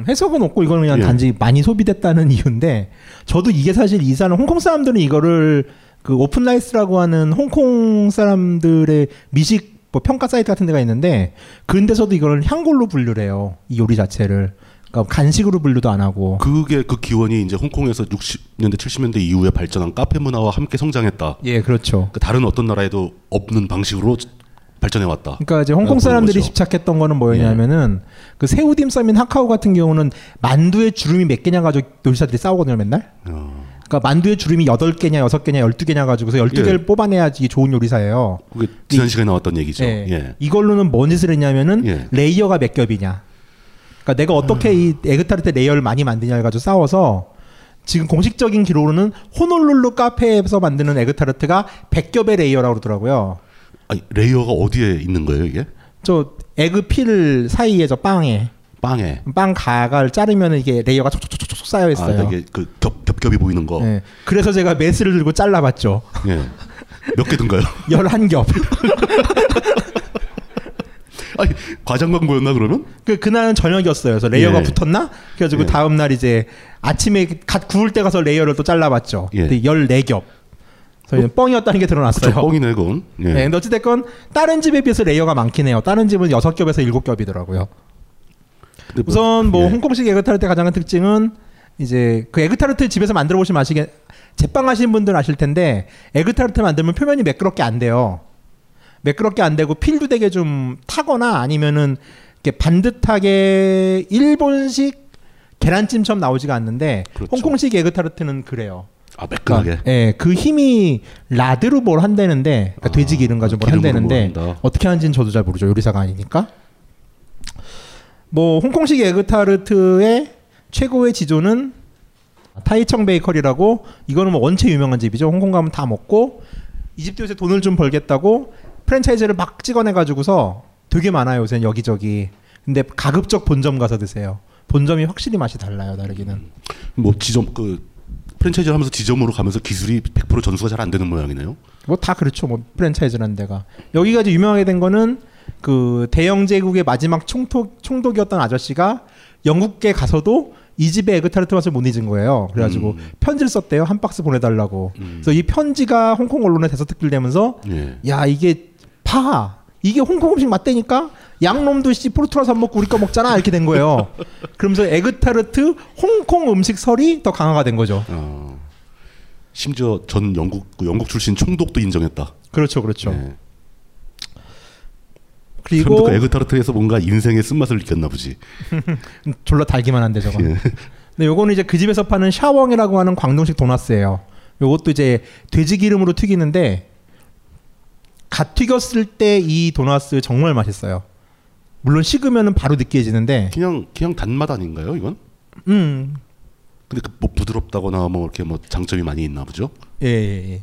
해석은 없고 이건 그냥 예. 단지 많이 소비됐다는 이유인데, 저도 이게 사실 이사는 홍콩 사람들은 이거를 그 오픈라이스라고 하는 홍콩 사람들의 미식 뭐 평가 사이트 같은 데가 있는데 근데서도 이걸 향골로 분류를 해요. 이 요리 자체를. 그러니까 간식으로 분류도 안 하고. 그게 그 기원이 이제 홍콩에서 60년대 70년대 이후에 발전한 카페 문화와 함께 성장했다. 예, 그렇죠. 그 다른 어떤 나라에도 없는 방식으로 발전해 왔다. 그러니까 이제 홍콩 사람들이 집착했던 거는 뭐였냐면은 예. 그 새우 딤섬인 하카오 같은 경우는 만두의 주름이 몇 개냐 가지고 요리사들이 싸우거든요, 맨날. 그러니까 만두의 주름이 8개냐 6개냐 12개냐 가지고서 12개를 예. 뽑아내야지 좋은 요리사예요. 그게 지난 시간에 나왔던 얘기죠. 예. 예. 이걸로는 뭔 짓을 했냐면은 예. 레이어가 몇 겹이냐. 그러니까 내가 어떻게 이 에그타르트 레이어를 많이 만드냐를 가지고 싸워서 지금 공식적인 기록으로는 호놀룰루 카페에서 만드는 에그타르트가 100겹의 레이어라고 그러더라고요. 아니, 레이어가 어디에 있는 거예요, 이게? 저 에그필 사이에 저 빵에 빵 가갈 자르면 이게 레이어가 촉촉촉촉 쌓여 있어요. 아, 이게 그 겹겹이 보이는 거. 네. 그래서 제가 매스를 들고 잘라봤죠. 예. 몇 개든가요? 11겹. 아니, 과장 광고였나 그러면? 그날은 저녁이었어요. 그래서 레이어가 예. 붙었나? 그래가지고 예. 다음 날 이제 아침에 갓 구울 때 가서 레이어를 또 잘라봤죠. 예. 근데 14겹. 저희는 뻥이었다는 게 드러났어요. 그쵸, 뻥이네 그건. 예. 네, 근데 어찌됐건 다른 집에 비해서 레이어가 많긴 해요. 다른 집은 6겹에서 7겹이더라고요. 우선 뭐 예. 홍콩식 에그타르트의 가장 큰 특징은 이제 그 에그타르트 집에서 만들어 보시면 제빵 하시는 분들은 아실 텐데 에그타르트 만들면 표면이 매끄럽게 안 돼요. 매끄럽게 안 되고 필도 되게 좀 타거나 아니면은 이렇게 반듯하게 일본식 계란찜처럼 나오지가 않는데 그렇죠. 홍콩식 에그타르트는 그래요. 아, 매끈하게. 그러니까, 예, 그 힘이 라드로 뭘 한다는데, 그러니까 돼지 기름 가지고 뭘 한다는데 어떻게 하는지는 저도 잘 모르죠. 요리사가 아니니까. 뭐 홍콩식 에그타르트의 최고의 지조는 타이청 베이커리라고, 이거는 뭐 원체 유명한 집이죠. 홍콩 가면 다 먹고 이 집도 요새 돈을 좀 벌겠다고 프랜차이즈를 막 찍어내가지고서 되게 많아요, 요새 여기저기. 근데 가급적 본점 가서 드세요. 본점이 확실히 맛이 달라요, 다르기는. 뭐 지점 그 프랜차이즈를 하면서 지점으로 가면서 기술이 100% 전수가 잘 안 되는 모양이네요. 뭐 다 그렇죠. 뭐 프랜차이즈라는 데가. 여기가 이제 유명하게 된 거는 그 대영 제국의 마지막 총독이었던 아저씨가 영국에 가서도 이 집의 에그타르트 맛을 못 잊은 거예요. 그래가지고 편지를 썼대요. 한 박스 보내달라고. 그래서 이 편지가 홍콩 언론에 대서특필 되면서 예. 야, 이게 이게 홍콩 음식 맞대니까 양놈도 포르투갈에서 안 먹고 우리 거 먹잖아 이렇게 된 거예요. 그러면서 에그타르트 홍콩 음식설이 더 강화가 된 거죠. 심지어 전 영국 출신 총독도 인정했다. 그렇죠, 그렇죠. 네. 그리고 그 에그타르트에서 뭔가 인생의 쓴맛을 느꼈나 보지. 졸라 달기만 한데 저거. 예. 근데 요거는 이제 그 집에서 파는 샤웡이라고 하는 광동식 도넛이에요. 요것도 이제 돼지 기름으로 튀기는데. 갓 튀겼을 때 이 도넛 정말 맛있어요. 물론 식으면은 바로 느끼해지는데. 그냥 단맛 아닌가요, 이건? 근데 그 뭐 부드럽다거나 뭐 이렇게 뭐 장점이 많이 있나 보죠? 예.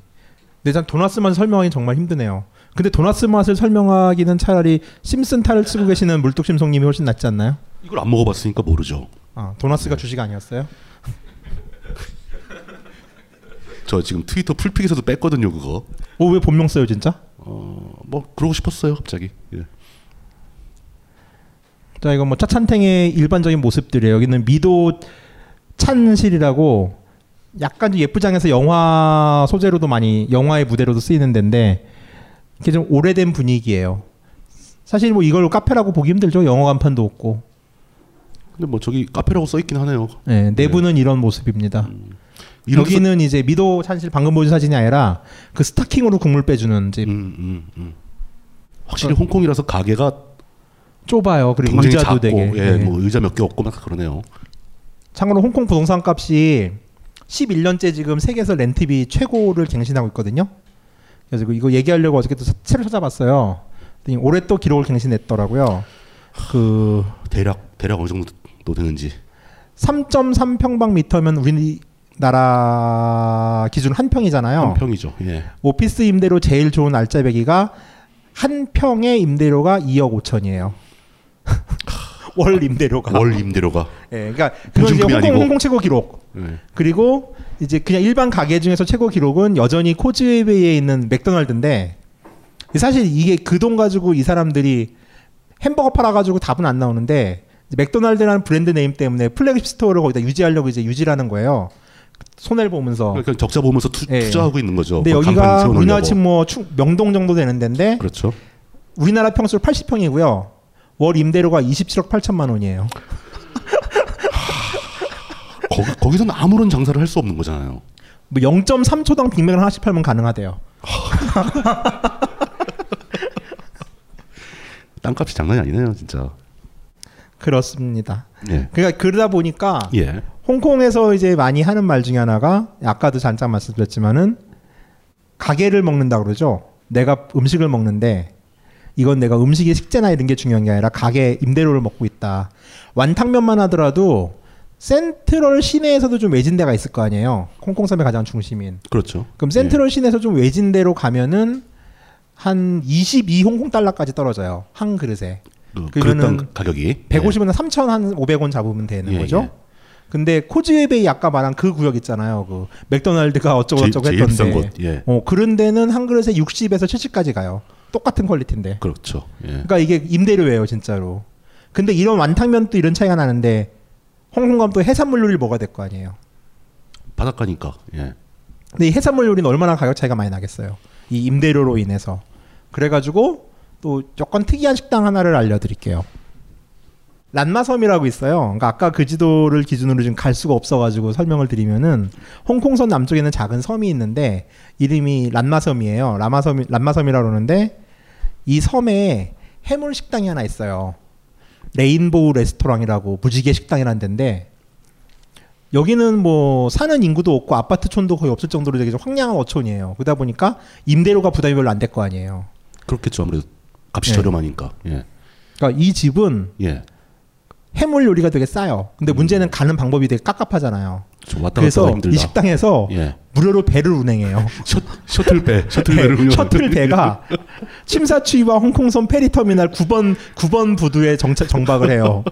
근데 참 도넛 맛을 설명하기 정말 힘드네요. 근데 도넛 맛을 설명하기는 차라리 심슨 탈을 쓰고 계시는 물뚝심송님이 훨씬 낫지 않나요? 이걸 안 먹어봤으니까 모르죠. 아, 도넛가 네. 주식 아니었어요? 저 지금 트위터 풀픽에서도 뺐거든요, 그거. 오, 왜 본명 써요, 진짜? 뭐 그러고 싶었어요, 갑자기. 예. 자, 이건 뭐 차찬탱의 일반적인 모습들이에요. 여기는 미도 찬실이라고 약간 좀 예쁘장해서 영화 소재로도 많이, 영화의 무대로도 쓰이는 데인데 이게 좀 오래된 분위기예요. 사실 뭐 이걸 카페라고 보기 힘들죠. 영어 간판도 없고. 근데 뭐 저기 카페라고 써 있긴 하네요. 네, 내부는 네. 이런 모습입니다. 여기는 이제 미도 사실 방금 보여준 사진이 아니라 그 스타킹으로 국물 빼주는 집. 확실히 그러니까 홍콩이라서 가게가 좁아요. 그리고 굉장히 의자도 작고, 되게. 예, 네. 뭐 의자 몇 개 없고 막 그러네요. 참고로 홍콩 부동산 값이 11년째 지금 세계에서 렌트비 최고를 갱신하고 있거든요. 그래서 이거 얘기하려고 어저께 또 책을 찾아봤어요. 올해 또 기록을 갱신했더라고요. 그 대략 어느 정도 또 되는지. 3.3 평방미터면 우리나라 기준 한 평이잖아요. 한 평이죠. 예. 오피스 임대료 제일 좋은 알짜배기가 한 평의 임대료가 2억 5천이에요. 월 임대료가. 예, 그러니까 그건 이제 홍콩 최고 기록. 예. 그리고 이제 그냥 일반 가게 중에서 최고 기록은 여전히 코즈웨이에 있는 맥도날드인데, 사실 이게 그 돈 가지고 이 사람들이 햄버거 팔아가지고 답은 안 나오는데, 맥도날드라는 브랜드 네임 때문에 플래그십 스토어를 거기다 유지하려고 이제 유지하는 거예요. 손해를 보면서. 그러니까 적자 보면서 투자하고 있는 거죠. 근데 여기가 우리나라 지금 뭐 명동 정도 되는 데인데, 그렇죠. 우리나라 평수로 80평이고요. 월 임대료가 27억 8천만 원이에요. 거기서는 아무런 장사를 할 수 없는 거잖아요. 뭐 0.3초당 빅맥을 하나씩 팔면 가능하대요. 땅값이 장난이 아니네요, 진짜. 그렇습니다. 예. 그러니까 그러다 보니까 예. 홍콩에서 이제 많이 하는 말 중에 하나가, 아까도 잠깐 말씀드렸지만은 가게를 먹는다 그러죠. 내가 음식을 먹는데 이건 내가 음식의 식재나 이런 게 중요한 게 아니라 가게 임대료를 먹고 있다. 완탕면만 하더라도 센트럴 시내에서도 좀 외진 데가 있을 거 아니에요. 홍콩섬의 가장 중심인. 그렇죠. 그럼 센트럴 예. 시내에서 좀 외진 데로 가면은 한 22 홍콩 달러까지 떨어져요. 한 그릇에. 그러면 가격이 150원에서 3,500원 잡으면 되는 예, 거죠. 예. 근데 코즈웨이베이 아까 말한 그 구역 있잖아요. 그 맥도날드가 어쩌고저쩌고 했던데. 제일 비싼 곳. 예. 그런 데는 한 그릇에 60에서 70까지 가요. 똑같은 퀄리티인데. 그렇죠. 예. 그러니까 이게 임대료예요, 진짜로. 근데 이런 완탕면도 이런 차이가 나는데 홍콩 가면 또 해산물 요리를 먹어야 될 거 아니에요. 바닷가니까. 예. 근데 이 해산물 요리는 얼마나 가격 차이가 많이 나겠어요. 이 임대료로 인해서. 그래가지고 또 조금 특이한 식당 하나를 알려드릴게요. 란마섬이라고 있어요. 그러니까 아까 그 지도를 기준으로 지금 갈 수가 없어가지고 설명을 드리면은, 홍콩선 남쪽에는 작은 섬이 있는데 이름이 란마섬이에요. 란마섬이라고 그러는데, 이 섬에 해물 식당이 하나 있어요. 레인보우 레스토랑이라고 무지개 식당이라는 데인데, 여기는 뭐 사는 인구도 없고 아파트촌도 거의 없을 정도로 되게 좀 황량한 어촌이에요. 그러다 보니까 임대료가 부담이 별로 안 될 거 아니에요. 그렇겠죠. 아무래도 값이 예. 저렴하니까. 예. 그러니까 이 집은 예. 해물 요리가 되게 싸요. 근데 문제는 가는 방법이 되게 깝깝하잖아요. 그래서 이 식당에서 예. 무료로 배를 운행해요. 셔틀배를 운영. 셔틀배가 침사추이와 홍콩섬 페리터미널 9번 부두에 정박을 해요.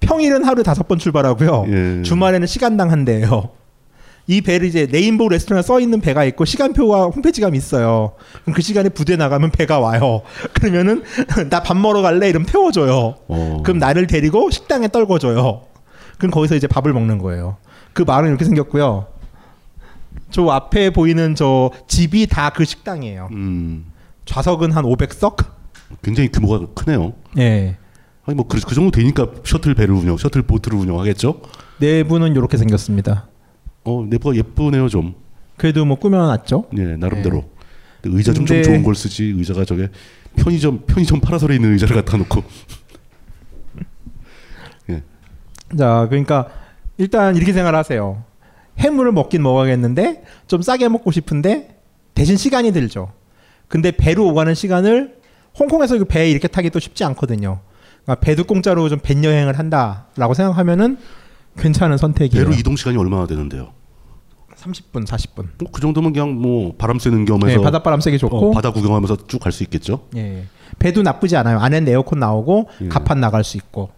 평일은 하루 5번 출발하고요. 예. 주말에는 시간당 한 대예요. 이 배를 이제 레인보우 레스토랑에 써 있는 배가 있고 시간표와 홈페이지가 있어요. 그럼 그 시간에 부대 나가면 배가 와요. 그러면은 나 밥 먹으러 갈래? 이러면 태워줘요. 그럼 나를 데리고 식당에 떨궈줘요. 그럼 거기서 이제 밥을 먹는 거예요. 그 말은 이렇게 생겼고요. 저 앞에 보이는 저 집이 다 그 식당이에요. 좌석은 한 500석? 굉장히 규모가 크네요. 네. 아니 뭐 그 정도 되니까 셔틀 보트를 운영하겠죠? 내부는 이렇게 생겼습니다. 내부가 예쁘네요 좀. 그래도 뭐 꾸며놨죠. 예, 나름대로. 네. 의자 좀 좋은 걸 쓰지. 의자가 저게 편의점 파라솔에 있는 의자를 갖다 놓고. 예. 자, 그러니까 일단 이렇게 생각하세요. 해물을 먹긴 먹어야겠는데 좀 싸게 먹고 싶은데 대신 시간이 들죠. 근데 배로 오가는 시간을 홍콩에서 이 배 이렇게 타기 또 쉽지 않거든요. 그러니까 배도 공짜로 좀 뱃 여행을 한다라고 생각하면은. 괜찮은 선택이에요. 배로 이동 시간이 얼마나 되는데요? 30분, 40분. 그 정도면 그냥 뭐 바람 쐬는 겸해서 네, 바닷바람 쐬기 좋고 바다 구경하면서 쭉 갈 수 있겠죠? 예, 배도 나쁘지 않아요. 안에는 에어컨 나오고 예. 갑판 나갈 수 있고.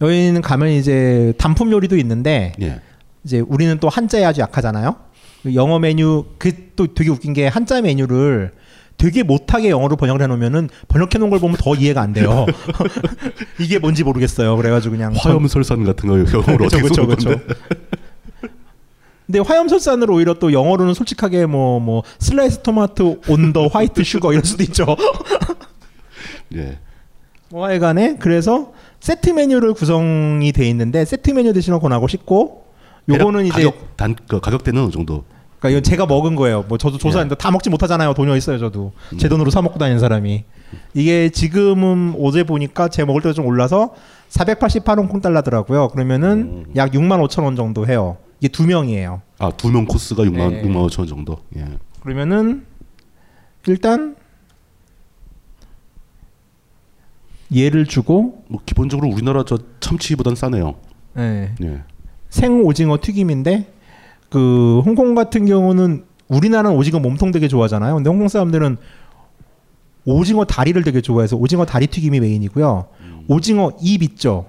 여기는 가면 이제 단품 요리도 있는데 예. 이제 우리는 또 한자에 아주 약하잖아요. 영어 메뉴 그 또 되게 웃긴 게, 한자 메뉴를 되게 못하게 영어로 번역을 해놓으면은 번역해놓은 걸 보면 더 이해가 안 돼요. 이게 뭔지 모르겠어요. 그래가지고 그냥 화염설산 같은 거 영어로 어떻게 쓰는 건데. 근데 화염설산을 오히려 또 영어로는 솔직하게 뭐 슬라이스 토마토 온 더 화이트 슈거 이럴 수도 있죠. 예. 뭐 하여간에 그래서 세트 메뉴를 구성이 돼 있는데, 세트 메뉴 드시는 거 권하고 싶고, 요거는 이제 가격대는 어느 정도? 그러니까 이건 제가 먹은 거예요. 뭐 저도 조사했는데 다 먹지 못하잖아요. 돈이 있어요, 저도. 제 돈으로 사 먹고 다니는 사람이. 이게 지금은 어제 보니까 제가 먹을 때도 좀 올라서 488홍콩달러더라고요. 그러면은 약 65,000원 정도 해요. 이게 두 명이에요. 아, 두 명 코스가 65,000원 정도. 예. 그러면은 일단 얘를 주고 뭐 기본적으로 우리나라 저 참치보단 싸네요. 네. 예. 생오징어 튀김인데 그 홍콩 같은 경우는 우리나라는 오징어 몸통 되게 좋아하잖아요. 근데 홍콩 사람들은 오징어 다리를 되게 좋아해서 오징어 다리 튀김이 메인이고요. 오징어 입 있죠.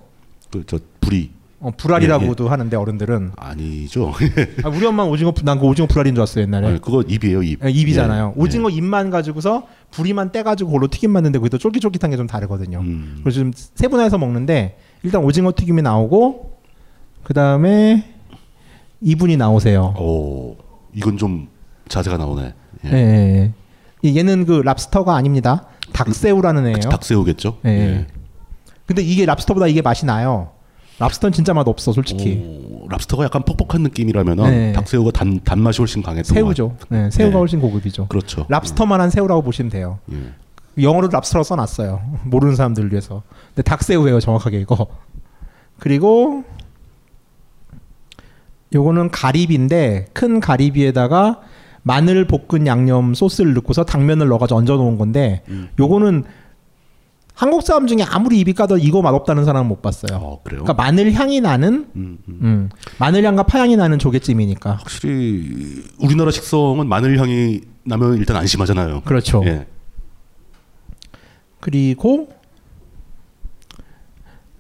그 저 부리. 불알이라고도 예, 예. 하는데 어른들은 아니죠. 아, 우리 엄마 오징어 난 그 오징어 불알인 줄 알았어요 옛날에. 아니, 그거 입이에요 입. 예, 입이잖아요. 예, 오징어 예. 입만 가지고서 부리만 떼가지고 그걸로 튀김 만드는데 그게 또 쫄깃쫄깃한 게 좀 다르거든요. 그래서 좀 세분화해서 먹는데 일단 오징어 튀김이 나오고 그 다음에 이분이 나오세요. 오, 이건 좀 자세가 나오네. 예. 예, 예. 얘는 그 랍스터가 아닙니다. 닭새우라는 애예요. 닭새우겠죠. 예. 예. 근데 이게 랍스터보다 이게 맛이 나요. 랍스터는 진짜 맛 없어 솔직히. 오, 랍스터가 약간 퍽퍽한 느낌이라면 네. 닭새우가 단맛이 훨씬 강했던 새우죠. 네, 새우가 네. 훨씬 고급이죠. 그렇죠. 랍스터만한 새우라고 보시면 돼요. 예. 영어로 랍스터라고 써놨어요. 모르는 사람들을 위해서. 근데 닭새우예요 정확하게 이거. 그리고 요거는 가리비인데 큰 가리비에다가 마늘 볶은 양념 소스를 넣고서 당면을 넣어가지고 얹어놓은 건데 요거는 한국 사람 중에 아무리 입이 까도 이거 맛없다는 사람은 못 봤어요. 아, 그래요? 그러니까 마늘 향이 나는 마늘 향과 파향이 나는 조개찜이니까. 확실히 우리나라 식성은 마늘 향이 나면 일단 안심하잖아요. 그렇죠. 예. 그리고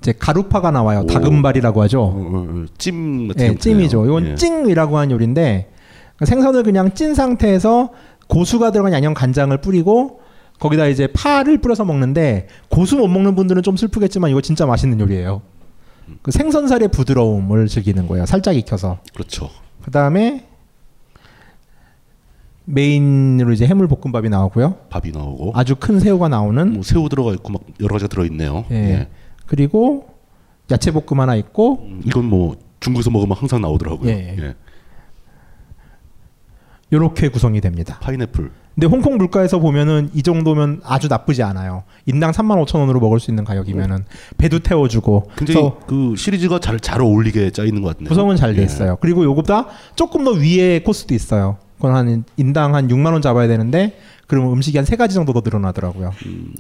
이제 가루파가 나와요. 오. 닭은발이라고 하죠. 찜 같은 예, 찜이죠. 이건 예. 찡이라고 하는 요리인데 생선을 그냥 찐 상태에서 고수가 들어간 양념 간장을 뿌리고 거기다 이제 파를 뿌려서 먹는데 고수 못 먹는 분들은 좀 슬프겠지만 이거 진짜 맛있는 요리예요. 그 생선살의 부드러움을 즐기는 거예요. 살짝 익혀서. 그렇죠. 그 다음에 메인으로 이제 해물볶음밥이 나오고요. 밥이 나오고. 아주 큰 새우가 나오는. 뭐 새우 들어가 있고 막 여러 가지가 들어있네요. 예. 예. 그리고 야채볶음 하나 있고. 이건 뭐 중국에서 먹으면 항상 나오더라고요. 예. 예. 요렇게 구성이 됩니다. 파인애플. 근데 홍콩 물가에서 보면은 이 정도면 아주 나쁘지 않아요. 인당 35,000원으로 먹을 수 있는 가격이면은 배도 태워주고. 굉장히 그 시리즈가 잘 어울리게 짜 있는 것 같네요. 구성은 잘 돼 있어요. 예. 그리고 요거보다 조금 더 위에 코스도 있어요. 그건 한 인당 한 6만 원 잡아야 되는데 그러면 음식이 한 3가지 정도 더 늘어나더라고요.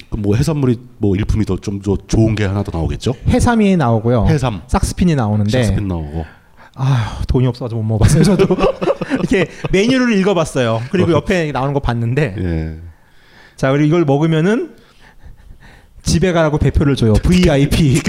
그럼 뭐 해산물이 뭐 일품이 더 좀 더 좋은 게 하나 더 나오겠죠? 해삼이 나오고요. 해삼. 싹스핀이 나오는데. 싹스핀 나오고. 아 돈이 없어서 못 먹어봤어요 저도. 이렇게 메뉴를 읽어봤어요. 그리고 옆에 나오는 거 봤는데 예. 자 그리고 이걸 먹으면은 집에 가라고 배표를 줘요. VIP.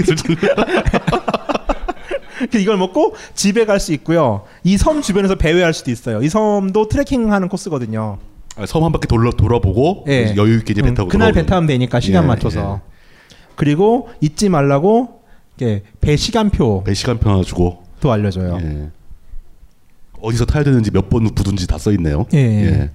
이걸 먹고 집에 갈 수 있고요. 이 섬 주변에서 배회할 수도 있어요. 이 섬도 트레킹하는 코스거든요. 아, 섬 한 바퀴 돌아보고 예. 여유 있게 이제 배 타고 그날 배 타면 되니까 시간 예. 맞춰서 예. 그리고 잊지 말라고 이렇게 배 시간표 하나 주고 또 알려줘요. 예. 어디서 타야 되는지 몇 번 부든지 다 써있네요. 예. 예.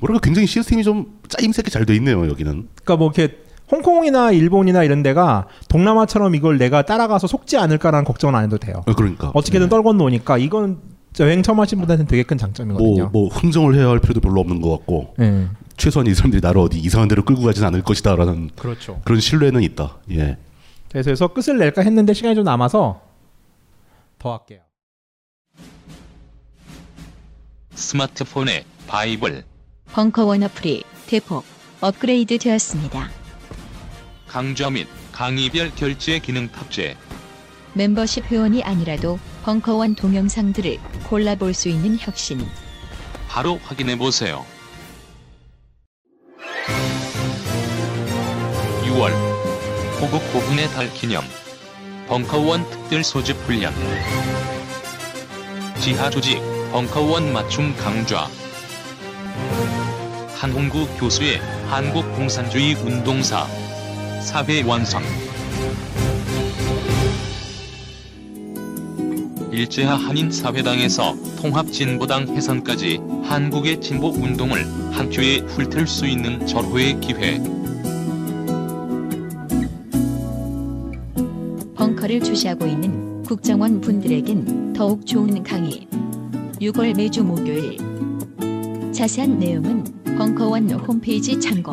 뭐랄까 굉장히 시스템이 좀 짜임새게 잘 돼 있네요 여기는. 그러니까 뭐 이렇게 홍콩이나 일본이나 이런 데가 동남아처럼 이걸 내가 따라가서 속지 않을까라는 걱정은 안 해도 돼요. 그러니까. 어떻게든 예. 떨 건너오니까 이건 여행 처음 하신 분한테는 되게 큰 장점이거든요. 뭐 흥정을 해야 할 필요도 별로 없는 것 같고 예. 최소한 이 사람들이 나를 어디 이상한 데로 끌고 가진 않을 것이다라는 그렇죠. 그런 신뢰는 있다. 예. 그래서 끝을 낼까 했는데 시간이 좀 남아서 더 할게요. 스마트폰의 바이블 벙커원 어플이 대폭 업그레이드 되었습니다. 강좌 및 강의별 결제 기능 탑재. 멤버십 회원이 아니라도 벙커원 동영상들을 골라볼 수 있는 혁신. 바로 확인해보세요. 6월 고국 고훈의 달 기념 벙커원 특별 소집 훈련 지하 조직 벙커원 맞춤 강좌 한홍구 교수의 한국 공산주의 운동사 사회 완성 일제하 한인사회당에서 통합진보당 해산까지 한국의 진보 운동을 한 큐에 훑을 수 있는 절호의 기회. 벙커를 주시하고 있는 국정원 분들에겐 더욱 좋은 강의. 6월 매주 목요일. 자세한 내용은 벙커원 홈페이지 참고.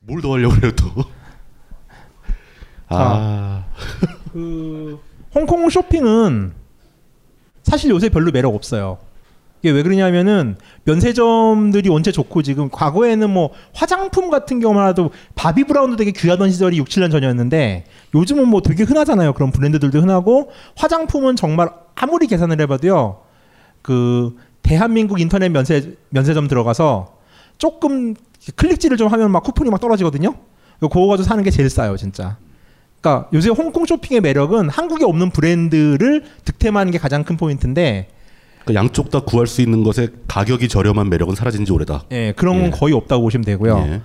뭘 더 하려고 그래요 또? 홍콩 쇼핑은 사실 요새 별로 매력 없어요. 이게 왜 그러냐면은 면세점들이 원체 좋고 지금 과거에는 뭐 화장품 같은 경우만 해도 바비 브라운도 되게 귀하던 시절이 6, 7년 전이었는데 요즘은 뭐 되게 흔하잖아요. 그런 브랜드들도 흔하고 화장품은 정말 아무리 계산을 해봐도요. 그 대한민국 인터넷 면세점 들어가서 조금 클릭질을 좀 하면 막 쿠폰이 막 떨어지거든요. 그거 가지고 사는 게 제일 싸요 진짜. 그러니까 요새 홍콩 쇼핑의 매력은 한국에 없는 브랜드를 득템하는 게 가장 큰 포인트인데 그러니까 양쪽 다 구할 수 있는 것에 가격이 저렴한 매력은 사라진 지 오래다. 예, 그런 건 거의 없다고 보시면 되고요. 예.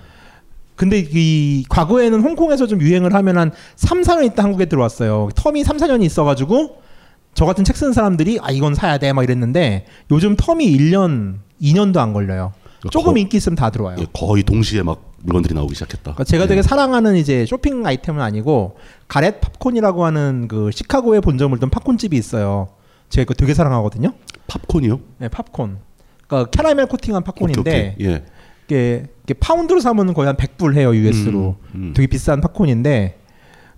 근데 이 과거에는 홍콩에서 좀 유행을 하면 한 3, 4년 있다 한국에 들어왔어요. 텀이 3, 4년이 있어가지고 저 같은 책 쓰는 사람들이 아 이건 사야 돼 막 이랬는데 요즘 텀이 1년, 2년도 안 걸려요. 그러니까 조금 인기 있으면 다 들어와요. 예, 거의 동시에 막 물건들이 나오기 시작했다. 그러니까 제가 되게 사랑하는 이제 쇼핑 아이템은 아니고 가렛 팝콘이라고 하는 그 시카고에 본점을 둔 팝콘집이 있어요. 제가 이거 되게 사랑하거든요. 팝콘이요? 네, 팝콘. 그러니까 캐러멜 코팅한 팝콘인데 오케이. 예. 이게 파운드로 사면 거의 한 100불 해요, US로. 되게 비싼 팝콘인데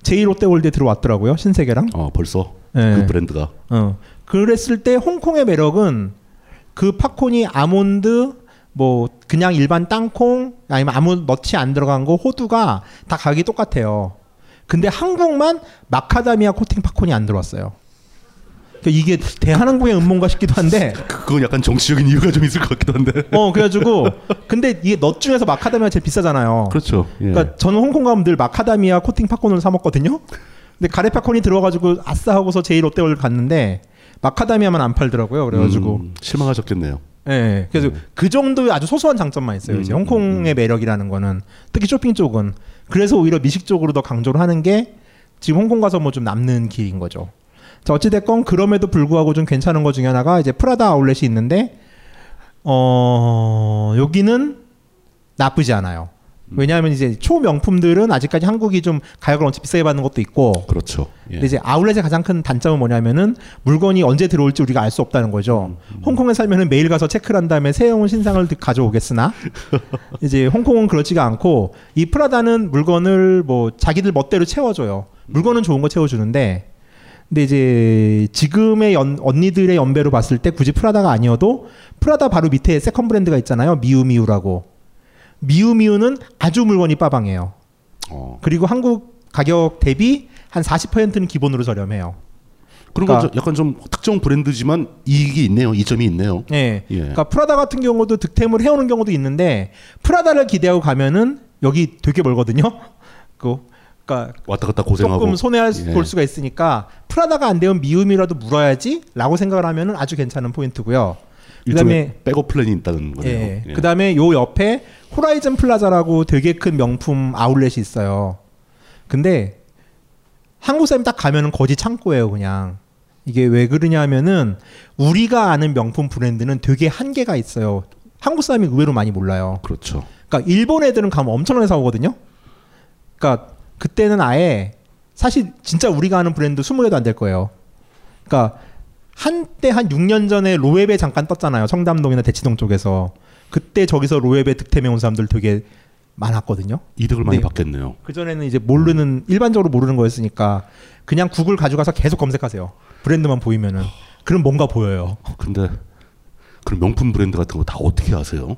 제2 롯데월드에 들어왔더라고요, 신세계랑. 벌써? 네. 그 브랜드가. 그랬을 때 홍콩의 매력은 그 팝콘이 아몬드, 뭐 그냥 일반 땅콩, 아니면 아무 너치 안 들어간 거, 호두가 다 가격이 똑같아요. 근데 한국만 마카다미아 코팅 팝콘이 안 들어왔어요. 이게 대한항공의 음모인가 싶기도 한데 그건 약간 정치적인 이유가 좀 있을 것 같기도 한데 그래가지고 근데 이게 넛 중에서 마카다미아가 제일 비싸잖아요. 그렇죠. 예. 그러니까 저는 홍콩 가면 늘 마카다미아 코팅 팝콘을 사 먹거든요. 근데 가렛 팝콘이 들어와가지고 아싸 하고서 제2 롯데월드 갔는데 마카다미아만 안 팔더라고요. 그래가지고 실망하셨겠네요. 네, 그래서 그 정도의 아주 소소한 장점만 있어요. 이제 홍콩의 매력이라는 거는 특히 쇼핑 쪽은 그래서 오히려 미식 쪽으로 더 강조를 하는 게 지금 홍콩 가서 뭐 좀 남는 길인 거죠. 자, 어찌됐건 그럼에도 불구하고 좀 괜찮은 것 중에 하나가 이제 프라다 아울렛이 있는데 여기는 나쁘지 않아요. 왜냐하면 이제 초명품들은 아직까지 한국이 좀 가격을 엄청 비싸게 받는 것도 있고 그렇죠. 예. 근데 이제 아울렛의 가장 큰 단점은 뭐냐면은 물건이 언제 들어올지 우리가 알 수 없다는 거죠. 홍콩에 살면은 매일 가서 체크를 한 다음에 새로운 신상을 가져오겠으나 이제 홍콩은 그렇지가 않고 이 프라다는 물건을 뭐 자기들 멋대로 채워줘요. 물건은 좋은 거 채워주는데 근데 이제 지금의 언니들의 연배로 봤을 때 굳이 프라다가 아니어도 프라다 바로 밑에 세컨 브랜드가 있잖아요. 미우미우라고. 미우미우는 아주 물건이 빠방해요. 그리고 한국 가격 대비 한 40%는 기본으로 저렴해요. 그러니까 약간 좀 특정 브랜드지만 이익이 있네요. 이점이 있네요. 네. 예. 그러니까 프라다 같은 경우도 득템을 해오는 경우도 있는데 프라다를 기대하고 가면은 여기 되게 멀거든요. 그러니까 왔다 갔다 고생하고 조금 손해볼 수가 있으니까 프라다가 안 되면 미움이라도 물어야지 라고 생각을 하면 아주 괜찮은 포인트고요. 그다음에 백업 플랜이 있다는 거네요. 예. 그다음에 요 옆에 호라이즌 플라자라고 되게 큰 명품 아울렛이 있어요. 근데 한국 사람이 딱 가면은 거지 창고예요 그냥. 이게 왜 그러냐면은 우리가 아는 명품 브랜드는 되게 한계가 있어요. 한국 사람이 의외로 많이 몰라요. 그렇죠. 그러니까 일본 애들은 가면 엄청나게 사오거든요. 그러니까 그때는 아예 사실 진짜 우리가 아는 브랜드 20개도 안 될 거예요. 그러니까 한때 한 6년 전에 로웹에 잠깐 떴잖아요. 청담동이나 대치동 쪽에서. 그때 저기서 로웹에 득템해 온 사람들 되게 많았거든요. 이득을 많이 받겠네요. 그전에는 이제 모르는 일반적으로 모르는 거였으니까 그냥 구글 가져가서 계속 검색하세요. 브랜드만 보이면은. 그럼 뭔가 보여요. 근데 그럼 명품 브랜드 같은 거 다 어떻게 아세요?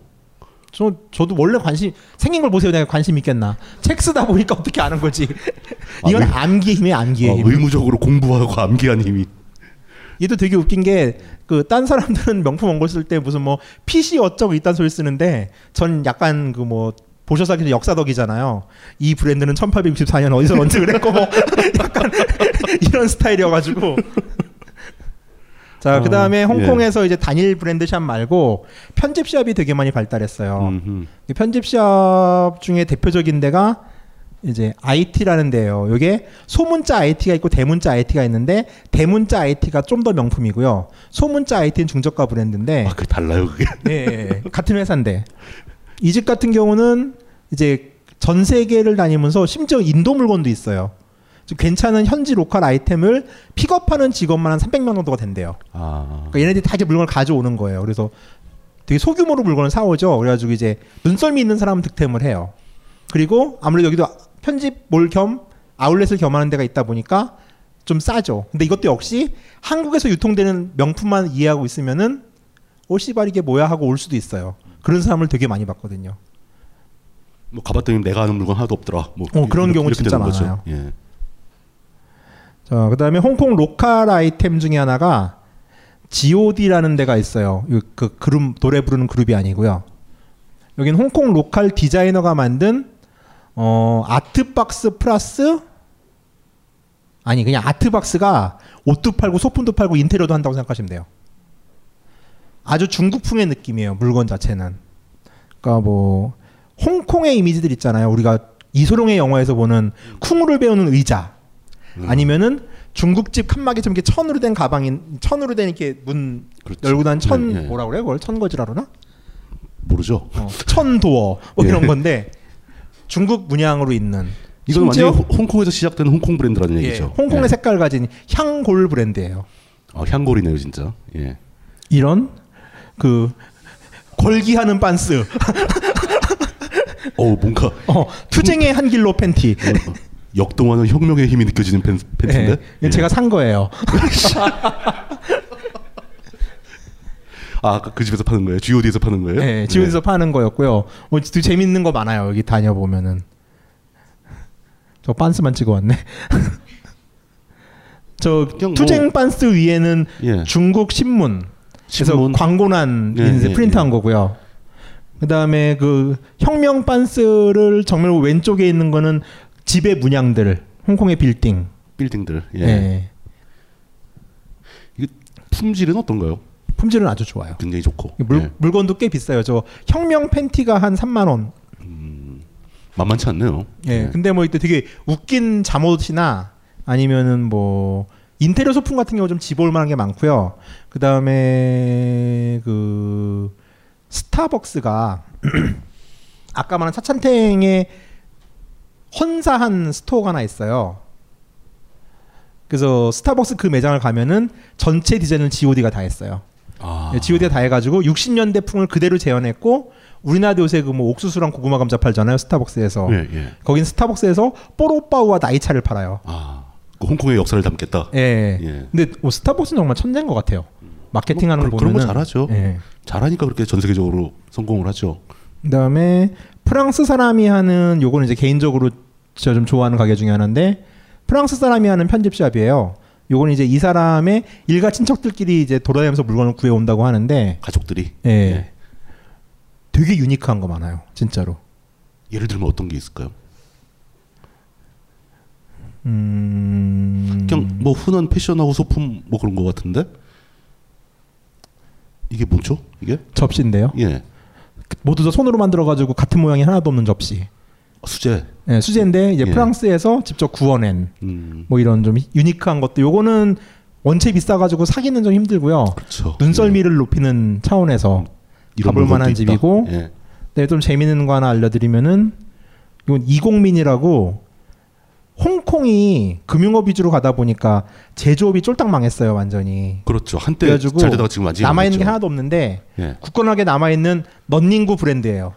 저도 원래 관심 생긴 걸 보세요. 내가 관심 있겠나? 책 쓰다 보니까 어떻게 아는 거지? 이건 암기의 힘이에요. 암기의 힘. 의무적으로 공부하고 암기한 힘이. 얘도 되게 웃긴 게 그 딴 사람들은 명품 원고 쓸 때 무슨 뭐 PC 어쩌고 이딴 소리 쓰는데 전 약간 그 뭐 보셔서 알기로 역사덕이잖아요. 이 브랜드는 1864년 어디서 언제 그랬고 뭐 약간 이런 스타일이어가지고. 자, 그 다음에 홍콩에서 이제 단일 브랜드샵 말고 편집샵이 되게 많이 발달했어요. 편집샵 중에 대표적인 데가 이제 IT라는 데예요. 이게 소문자 IT가 있고 대문자 IT가 있는데 대문자 IT가 좀 더 명품이고요. 소문자 IT는 중저가 브랜드인데. 아, 그 달라요 그게? 네, 같은 회사인데. 이 집 같은 경우는 이제 전 세계를 다니면서 심지어 인도 물건도 있어요. 괜찮은 현지 로컬 아이템을 픽업하는 직원만 한 300명 정도가 된대요. 그러니까 얘네들이 다 이제 물건을 가져오는 거예요. 그래서 되게 소규모로 물건을 사오죠. 그래가지고 이제 눈썰미 있는 사람은 득템을 해요. 그리고 아무래도 여기도 편집몰 겸 아울렛을 겸하는 데가 있다 보니까 좀 싸죠. 근데 이것도 역시 한국에서 유통되는 명품만 이해하고 있으면은 씨발 이게 뭐야 하고 올 수도 있어요. 그런 사람을 되게 많이 봤거든요. 뭐 가봤더니 내가 아는 물건 하나도 없더라. 뭐 그런 경우 진짜 많아요. 예. 자, 그 다음에 홍콩 로컬 아이템 중에 하나가 GOD라는 데가 있어요. 그 그룹, 노래 부르는 그룹이 아니고요. 여긴 홍콩 로컬 디자이너가 만든 아트박스 플러스 그냥 아트박스가 옷도 팔고 소품도 팔고 인테리어도 한다고 생각하시면 돼요. 아주 중국풍의 느낌이에요. 물건 자체는. 그러니까 뭐 홍콩의 이미지들 있잖아요. 우리가 이소룡의 영화에서 보는 쿵우를 배우는 의자. 아니면은 중국집 칸막이 좀 이렇게 천으로 된 가방인 천으로 된 이렇게 문 열고 난 천 뭐라 그래요? 그걸 천거지라 그러나? 모르죠. 천도어 뭐 이런 건데 중국 문양으로 있는. 이건 완전히 홍콩에서 시작된 홍콩 브랜드라는 얘기죠. 홍콩의 색깔 가진 향골 브랜드예요. 향골이네요, 진짜. 예. 이런 그 걸기하는 반스. 뭔가. 투쟁의 한길로 팬티. 역동하는 혁명의 힘이 느껴지는 팬츠인데? 네, 제가 산 거예요. 아까 그 집에서 파는 거예요? GOD에서 파는 거예요? 네, GOD에서 파는 거였고요. 되게 재밌는 거 많아요. 여기 다녀보면은. 저 빤스만 찍어왔네. 저 투쟁 빤스 위에는 중국 신문. 광고난 프린트한 거고요. 그 다음에 그 혁명 빤스를 정말 왼쪽에 있는 거는 집의 문양들, 홍콩의 빌딩들. 예. 이게 품질은 어떤가요? 품질은 아주 좋아요. 굉장히 좋고. 물건도 꽤 비싸요. 저 혁명 팬티가 한 3만 원. 만만치 않네요. 예. 근데 뭐 이때 되게 웃긴 잠옷이나 아니면은 뭐 인테리어 소품 같은 경우 좀 집어올 만한 게 많고요. 그다음에 그 스타벅스가 아까 말한 사찬탱의 헌사한 스토어가 하나 있어요. 그래서 스타벅스 그 매장을 가면은 전체 디자인을 GOD가 다 했어요. GOD가 다 해가지고 60년대 풍을 그대로 재현했고 우리나라도 요새 그 뭐 옥수수랑 고구마 감자 팔잖아요. 스타벅스에서. 거긴 스타벅스에서 뽀로빠우와 나이차를 팔아요. 그 홍콩의 역사를 담겠다. 근데 스타벅스는 정말 천재인 것 같아요. 마케팅하는 거 보면은. 그런 거 잘하죠. 잘하니까 그렇게 전 세계적으로 성공을 하죠. 그다음에 프랑스 사람이 하는 요거는 이제 개인적으로 제가 좀 좋아하는 가게 중에 하나인데 프랑스 사람이 하는 편집샵이에요. 요건 이제 이 사람의 일가 친척들끼리 이제 돌아다니면서 물건을 구해온다고 하는데 가족들이 되게 유니크한 거 많아요. 진짜로. 예를 들면 어떤 게 있을까요? 그냥 뭐 흔한 패션하고 소품 뭐 그런 거 같은데 이게 뭐죠? 이게? 접시인데요. 모두 다 손으로 만들어가지고 같은 모양이 하나도 없는 접시. 수제. 수제인데 이제 프랑스에서 직접 구워낸 뭐 이런 좀 유니크한 것들. 요거는 원체 비싸가지고 사기는 좀 힘들고요. 그렇죠. 눈썰미를 높이는 차원에서 가볼만한 집이고. 네, 좀 재미있는 거 하나 알려드리면은 이건 이공민이라고 홍콩이 금융업 위주로 가다 보니까 제조업이 쫄딱 망했어요. 완전히. 그렇죠. 한때 잘 되다가 지금 완전히 남아있는 게 하나도 없는데 굳건하게 남아있는 넌닝구 브랜드예요.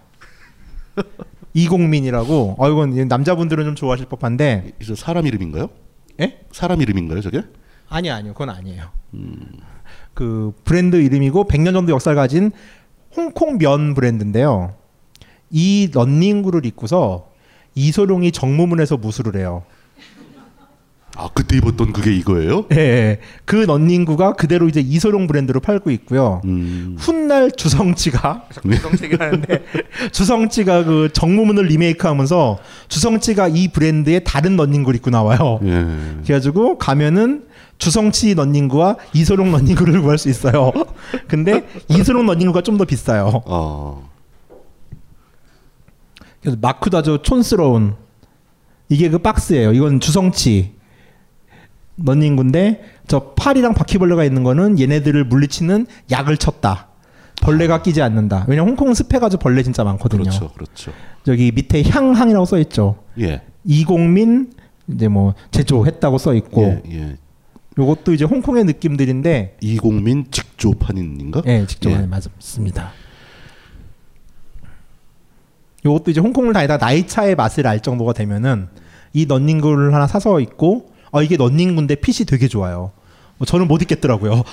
이공민이라고. 어, 이건 남자분들은 좀 좋아하실 법한데. 이거 사람 이름인가요? 예? 사람 이름인가요, 저게? 아니요, 아니요. 그건 아니에요. 그 브랜드 이름이고 100년 정도 역사를 가진 홍콩 면 브랜드인데요. 이 런닝구를 입고서 이소룡이 정무문에서 무술을 해요. 아, 그때 입었던 그게 이거예요? 예. 네, 그 런닝구가 그대로 이제 이소룡 브랜드로 팔고 있고요. 훗날 주성치가 주성치가는데 주성치가 그 정무문을 리메이크하면서 주성치가 이 브랜드의 다른 런닝구를 입고 나와요. 예. 그래가지고 가면은 주성치 런닝구와 이소룡 런닝구를 구할 수 있어요. 근데 이소룡 런닝구가 좀 더 비싸요. 어. 그래서 마크도 아주 촌스러운 이게 그 박스예요. 이건 주성치 런닝구인데 저 팔이랑 바퀴벌레가 있는 거는 얘네들을 물리치는 약을 쳤다. 벌레가 끼지 않는다. 왜냐면 홍콩 습해가 아주 벌레 진짜 많거든요. 그렇죠, 그렇죠. 여기 밑에 향항이라고 써 있죠. 예. 이공민 이제 뭐 제조했다고 써 있고. 예, 예. 요것도 이제 홍콩의 느낌들인데. 이공민 직조판인가? 네, 직조판. 예. 맞습니다. 요것도 이제 홍콩을 다니다 나이차의 맛을 알 정도가 되면은 이 런닝구를 하나 사서 입고. 아, 이게 런닝구인데 핏이 되게 좋아요. 저는 못 입겠더라고요.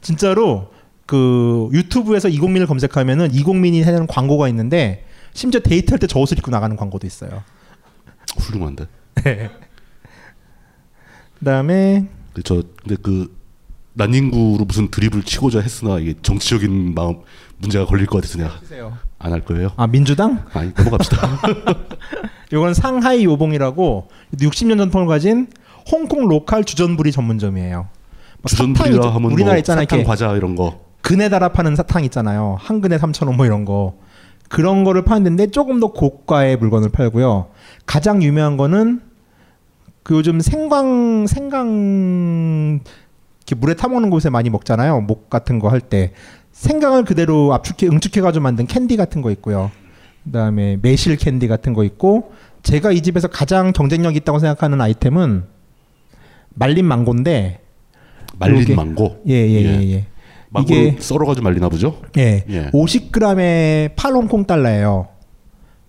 진짜로 그 유튜브에서 이공민을 검색하면은 이공민이 하는 광고가 있는데 심지어 데이트할 때 저 옷을 입고 나가는 광고도 있어요. 훌륭한데. 네. 그다음에 저 근데 그 런닝구로 무슨 드립을 치고자 했으나 이게 정치적인 마음 문제가 걸릴 것 같아서 그냥 안 할 거예요. 아, 민주당? 아니, 넘어갑시다. 이건 상하이 요봉이라고 60년 전통을 가진 홍콩 로컬 주전부리 전문점이에요. 주전부리라 하면 우리나라 뭐 있잖아요, 사탕, 과자 이런 거. 근에 달아 파는 사탕 있잖아요. 한 근에 3,000원 뭐 이런 거. 그런 거를 파는데 조금 더 고가의 물건을 팔고요. 가장 유명한 거는 그 요즘 생강 이렇게 물에 타먹는 곳에 많이 먹잖아요. 목 같은 거 할 때. 생강을 그대로 응축해가지고 만든 캔디 같은 거 있고요. 그다음에 매실 캔디 같은 거 있고, 제가 이 집에서 가장 경쟁력이 있다고 생각하는 아이템은 말린 망고인데. 말린 요게, 망고? 예예예. 예, 예. 망고를 썰어가지고 말리나 보죠? 예. 예. 50g에 8홍콩달러예요.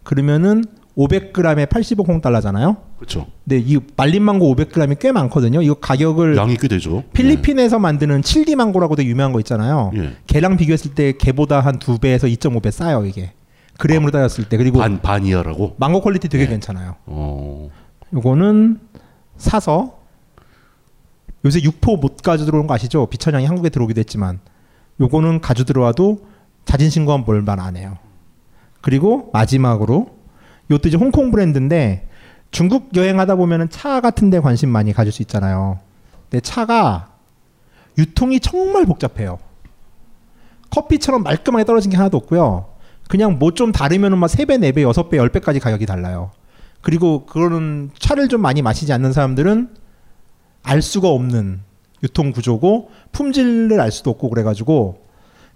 그러면은 500g에 85홍달러잖아요. 그렇죠. 근데 이 말린 망고 500g이 꽤 많거든요. 이거 가격을 양이 꽤 되죠. 필리핀에서 예. 만드는 칠리 망고라고 되게 유명한 거 있잖아요. 예. 걔랑 비교했을 때 걔보다 한 2배에서 2.5배 싸요 이게. 그램으로 따졌을 때. 그리고 반 이하라고? 망고 퀄리티 되게 네. 괜찮아요. 어. 요거는 사서 요새 육포 못 가져 들어온 거 아시죠? 비천향이 한국에 들어오기도 했지만 요거는 가져 들어와도 자진신고하면 벌만 안 해요. 그리고 마지막으로 요것도 이제 홍콩 브랜드인데 중국 여행하다 보면 차 같은 데 관심 많이 가질 수 있잖아요. 근데 차가 유통이 정말 복잡해요. 커피처럼 말끔하게 떨어진 게 하나도 없고요. 그냥 뭐 좀 다르면은 막 3배, 4배, 6배, 10배까지 가격이 달라요. 그리고 그거는 차를 좀 많이 마시지 않는 사람들은 알 수가 없는 유통 구조고 품질을 알 수도 없고 그래가지고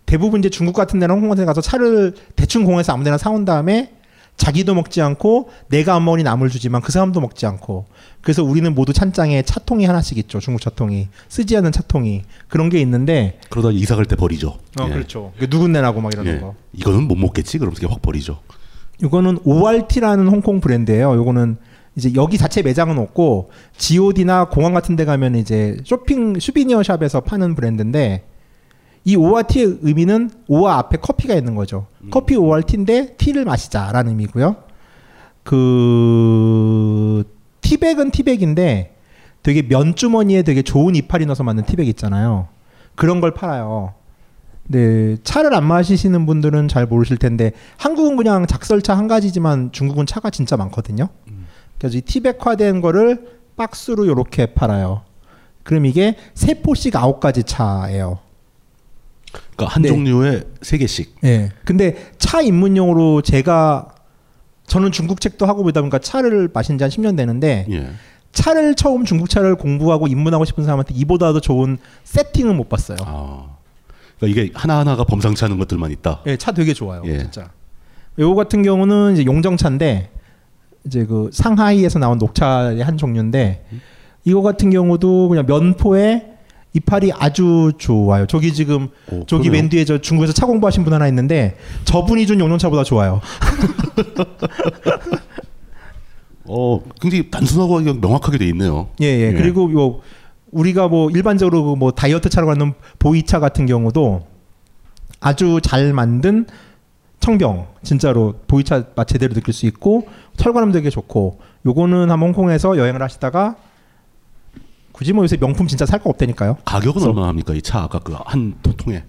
대부분 이제 중국 같은 데나 홍콩 같은 데 가서 차를 대충 공항에서 아무 데나 사온 다음에 자기도 먹지 않고 내가 안 먹으니 남을 주지만 그 사람도 먹지 않고 그래서 우리는 모두 찬장에 차통이 하나씩 있죠. 중국 차통이 쓰지 않는 차통이 그런 게 있는데 그러다 이사 갈 때 버리죠. 어, 예. 그렇죠. 누군내라고 막 이러는 예. 거 이거는 못 먹겠지 그러면서 확 버리죠. 이거는 ORT라는 홍콩 브랜드예요. 이거는 이제 여기 자체 매장은 없고 GOD나 공항 같은 데 가면 이제 쇼핑 슈비니어 샵에서 파는 브랜드인데 이 ORT의 의미는 오와 앞에 커피가 있는 거죠. 커피 ORT인데 티를 마시자라는 의미고요. 그 티백은 티백인데 되게 면주머니에 되게 좋은 이파리 넣어서 만든 티백 있잖아요. 그런 걸 팔아요. 네, 차를 안 마시시는 분들은 잘 모르실 텐데 한국은 그냥 작설차 한 가지지만 중국은 차가 진짜 많거든요. 그래서 이 티백화된 거를 박스로 이렇게 팔아요. 그럼 이게 3포씩 9가지 차예요. 그러니까 한 네. 종류에 3개씩. 네. 근데 차 입문용으로 저는 중국 책도 하고 보다 보니까 차를 마신 지 한 10년 되는데 예. 차를 처음 중국차를 공부하고 입문하고 싶은 사람한테 이보다 더 좋은 세팅은 못 봤어요. 아. 그러니까 이게 하나하나가 범상치 않은 것들만 있다. 네. 차 되게 좋아요. 예. 진짜. 요거 같은 경우는 이제 용정차인데 이제 그 상하이에서 나온 녹차의 한 종류인데 이거 같은 경우도 그냥 면포에 이파리 아주 좋아요. 저기 지금 오, 저기 맨 뒤에 저 중국에서 차 공부하신 분 하나 있는데 저분이 준 용년차보다 좋아요. 굉장히 단순하고 명확하게 돼 있네요. 예. 그리고 요 우리가 일반적으로 다이어트 차로 가는 보이차 같은 경우도 아주 잘 만든 청병, 진짜로 보이차 맛 제대로 느낄 수 있고 철관음도 되게 좋고, 요거는 한번 홍콩에서 여행을 하시다가 굳이 요새 명품 진짜 살 거 없다니까요. 가격은 얼마 합니까? 이 차 아까 그 한 통에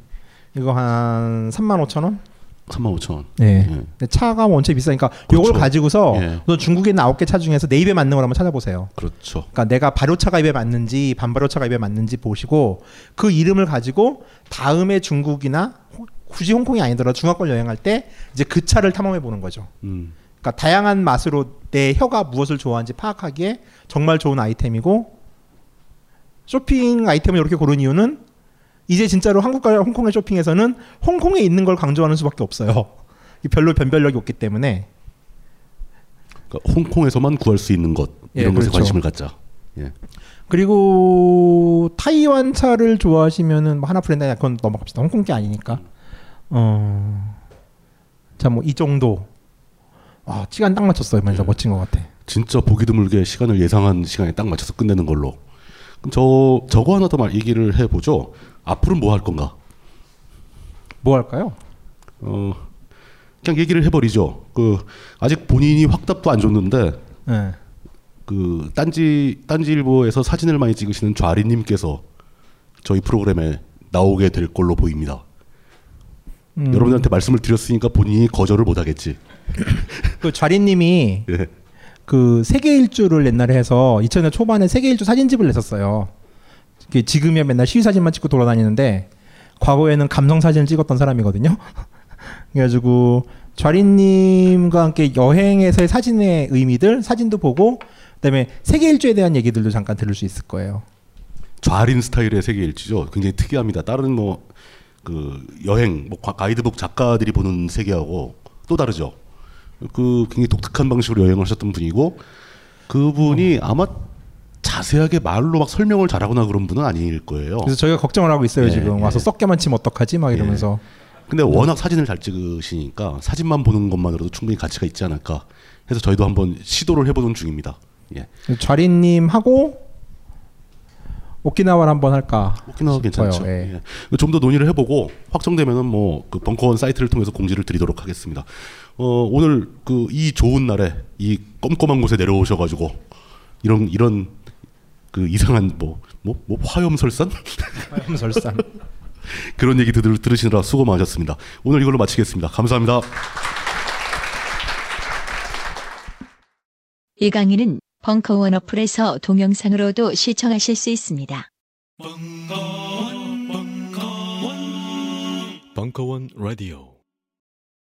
이거 한 35,000원? 35,000원. 네. 예. 차가 원체 비싸니까 요걸 그렇죠. 가지고서 중국에 있는 9개 차 중에서 내 입에 맞는 걸 한번 찾아보세요. 그렇죠. 그러니까 내가 발효차가 입에 맞는지 반발효차가 입에 맞는지 보시고 그 이름을 가지고 다음에 중국이나 굳이 홍콩이 아니더라도 중화권 여행할 때 이제 그 차를 탐험해 보는 거죠. 그러니까 다양한 맛으로 내 혀가 무엇을 좋아하는지 파악하기에 정말 좋은 아이템이고, 쇼핑 아이템을 이렇게 고른 이유는 이제 진짜로 한국과 홍콩의 쇼핑에서는 홍콩에 있는 걸 강조하는 수밖에 없어요. 별로 변별력이 없기 때문에. 그러니까 홍콩에서만 구할 수 있는 것, 이런 것에 관심을 갖자. 예. 그리고 타이완 차를 좋아하시면은 하나 브랜드, 그건 넘어갑시다. 홍콩 게 아니니까. 자, 이 정도. 아, 시간 딱 맞췄어요. 진짜 멋진 것 같아. 진짜 보기 드물게 시간을 예상한 시간에 딱 맞춰서 끝내는 걸로. 그럼 저거 하나 더 얘기를 해보죠. 앞으로 뭐 할 건가? 뭐 할까요? 그냥 얘기를 해버리죠. 아직 본인이 확답도 안 줬는데, 네. 딴지일보에서 사진을 많이 찍으시는 좌리님께서 저희 프로그램에 나오게 될 걸로 보입니다. 여러분들한테 말씀을 드렸으니까 본인이 거절을 못하겠지. 좌리님이 예. 세계 일주를 옛날에 해서 2000년 초반에 세계 일주 사진집을 냈었어요. 지금이야 맨날 시위 사진만 찍고 돌아다니는데 과거에는 감성 사진을 찍었던 사람이거든요. 그래가지고 좌리님과 함께 여행에서의 사진의 의미들, 사진도 보고 그다음에 세계 일주에 대한 얘기들도 잠깐 들을 수 있을 거예요. 좌린 스타일의 세계 일주죠. 굉장히 특이합니다. 다른 여행 가이드북 작가들이 보는 세계하고 또 다르죠. 굉장히 독특한 방식으로 여행을 하셨던 분이고, 그분이 아마 자세하게 말로 설명을 잘하거나 그런 분은 아닐 거예요. 그래서 저희가 걱정을 하고 있어요. 지금 와서 썩게만 치면 어떡하지 이러면서. 근데 워낙 사진을 잘 찍으시니까 사진만 보는 것만으로도 충분히 가치가 있지 않을까 해서 저희도 한번 시도를 해보는 중입니다. 예. 좌리님하고 오키나와를 한번 할까? 오키나와 괜찮죠. 예. 좀 더 논의를 해보고 확정되면은 벙커원 사이트를 통해서 공지를 드리도록 하겠습니다. 오늘 이 좋은 날에 이 껌껌한 곳에 내려오셔가지고 이런 이상한 화염설산? 화염설산. 그런 얘기 들으시느라 수고 많으셨습니다. 오늘 이걸로 마치겠습니다. 감사합니다. 이 강의는 벙커원 어플에서 동영상으로도 시청하실 수 있습니다. 벙커원 라디오.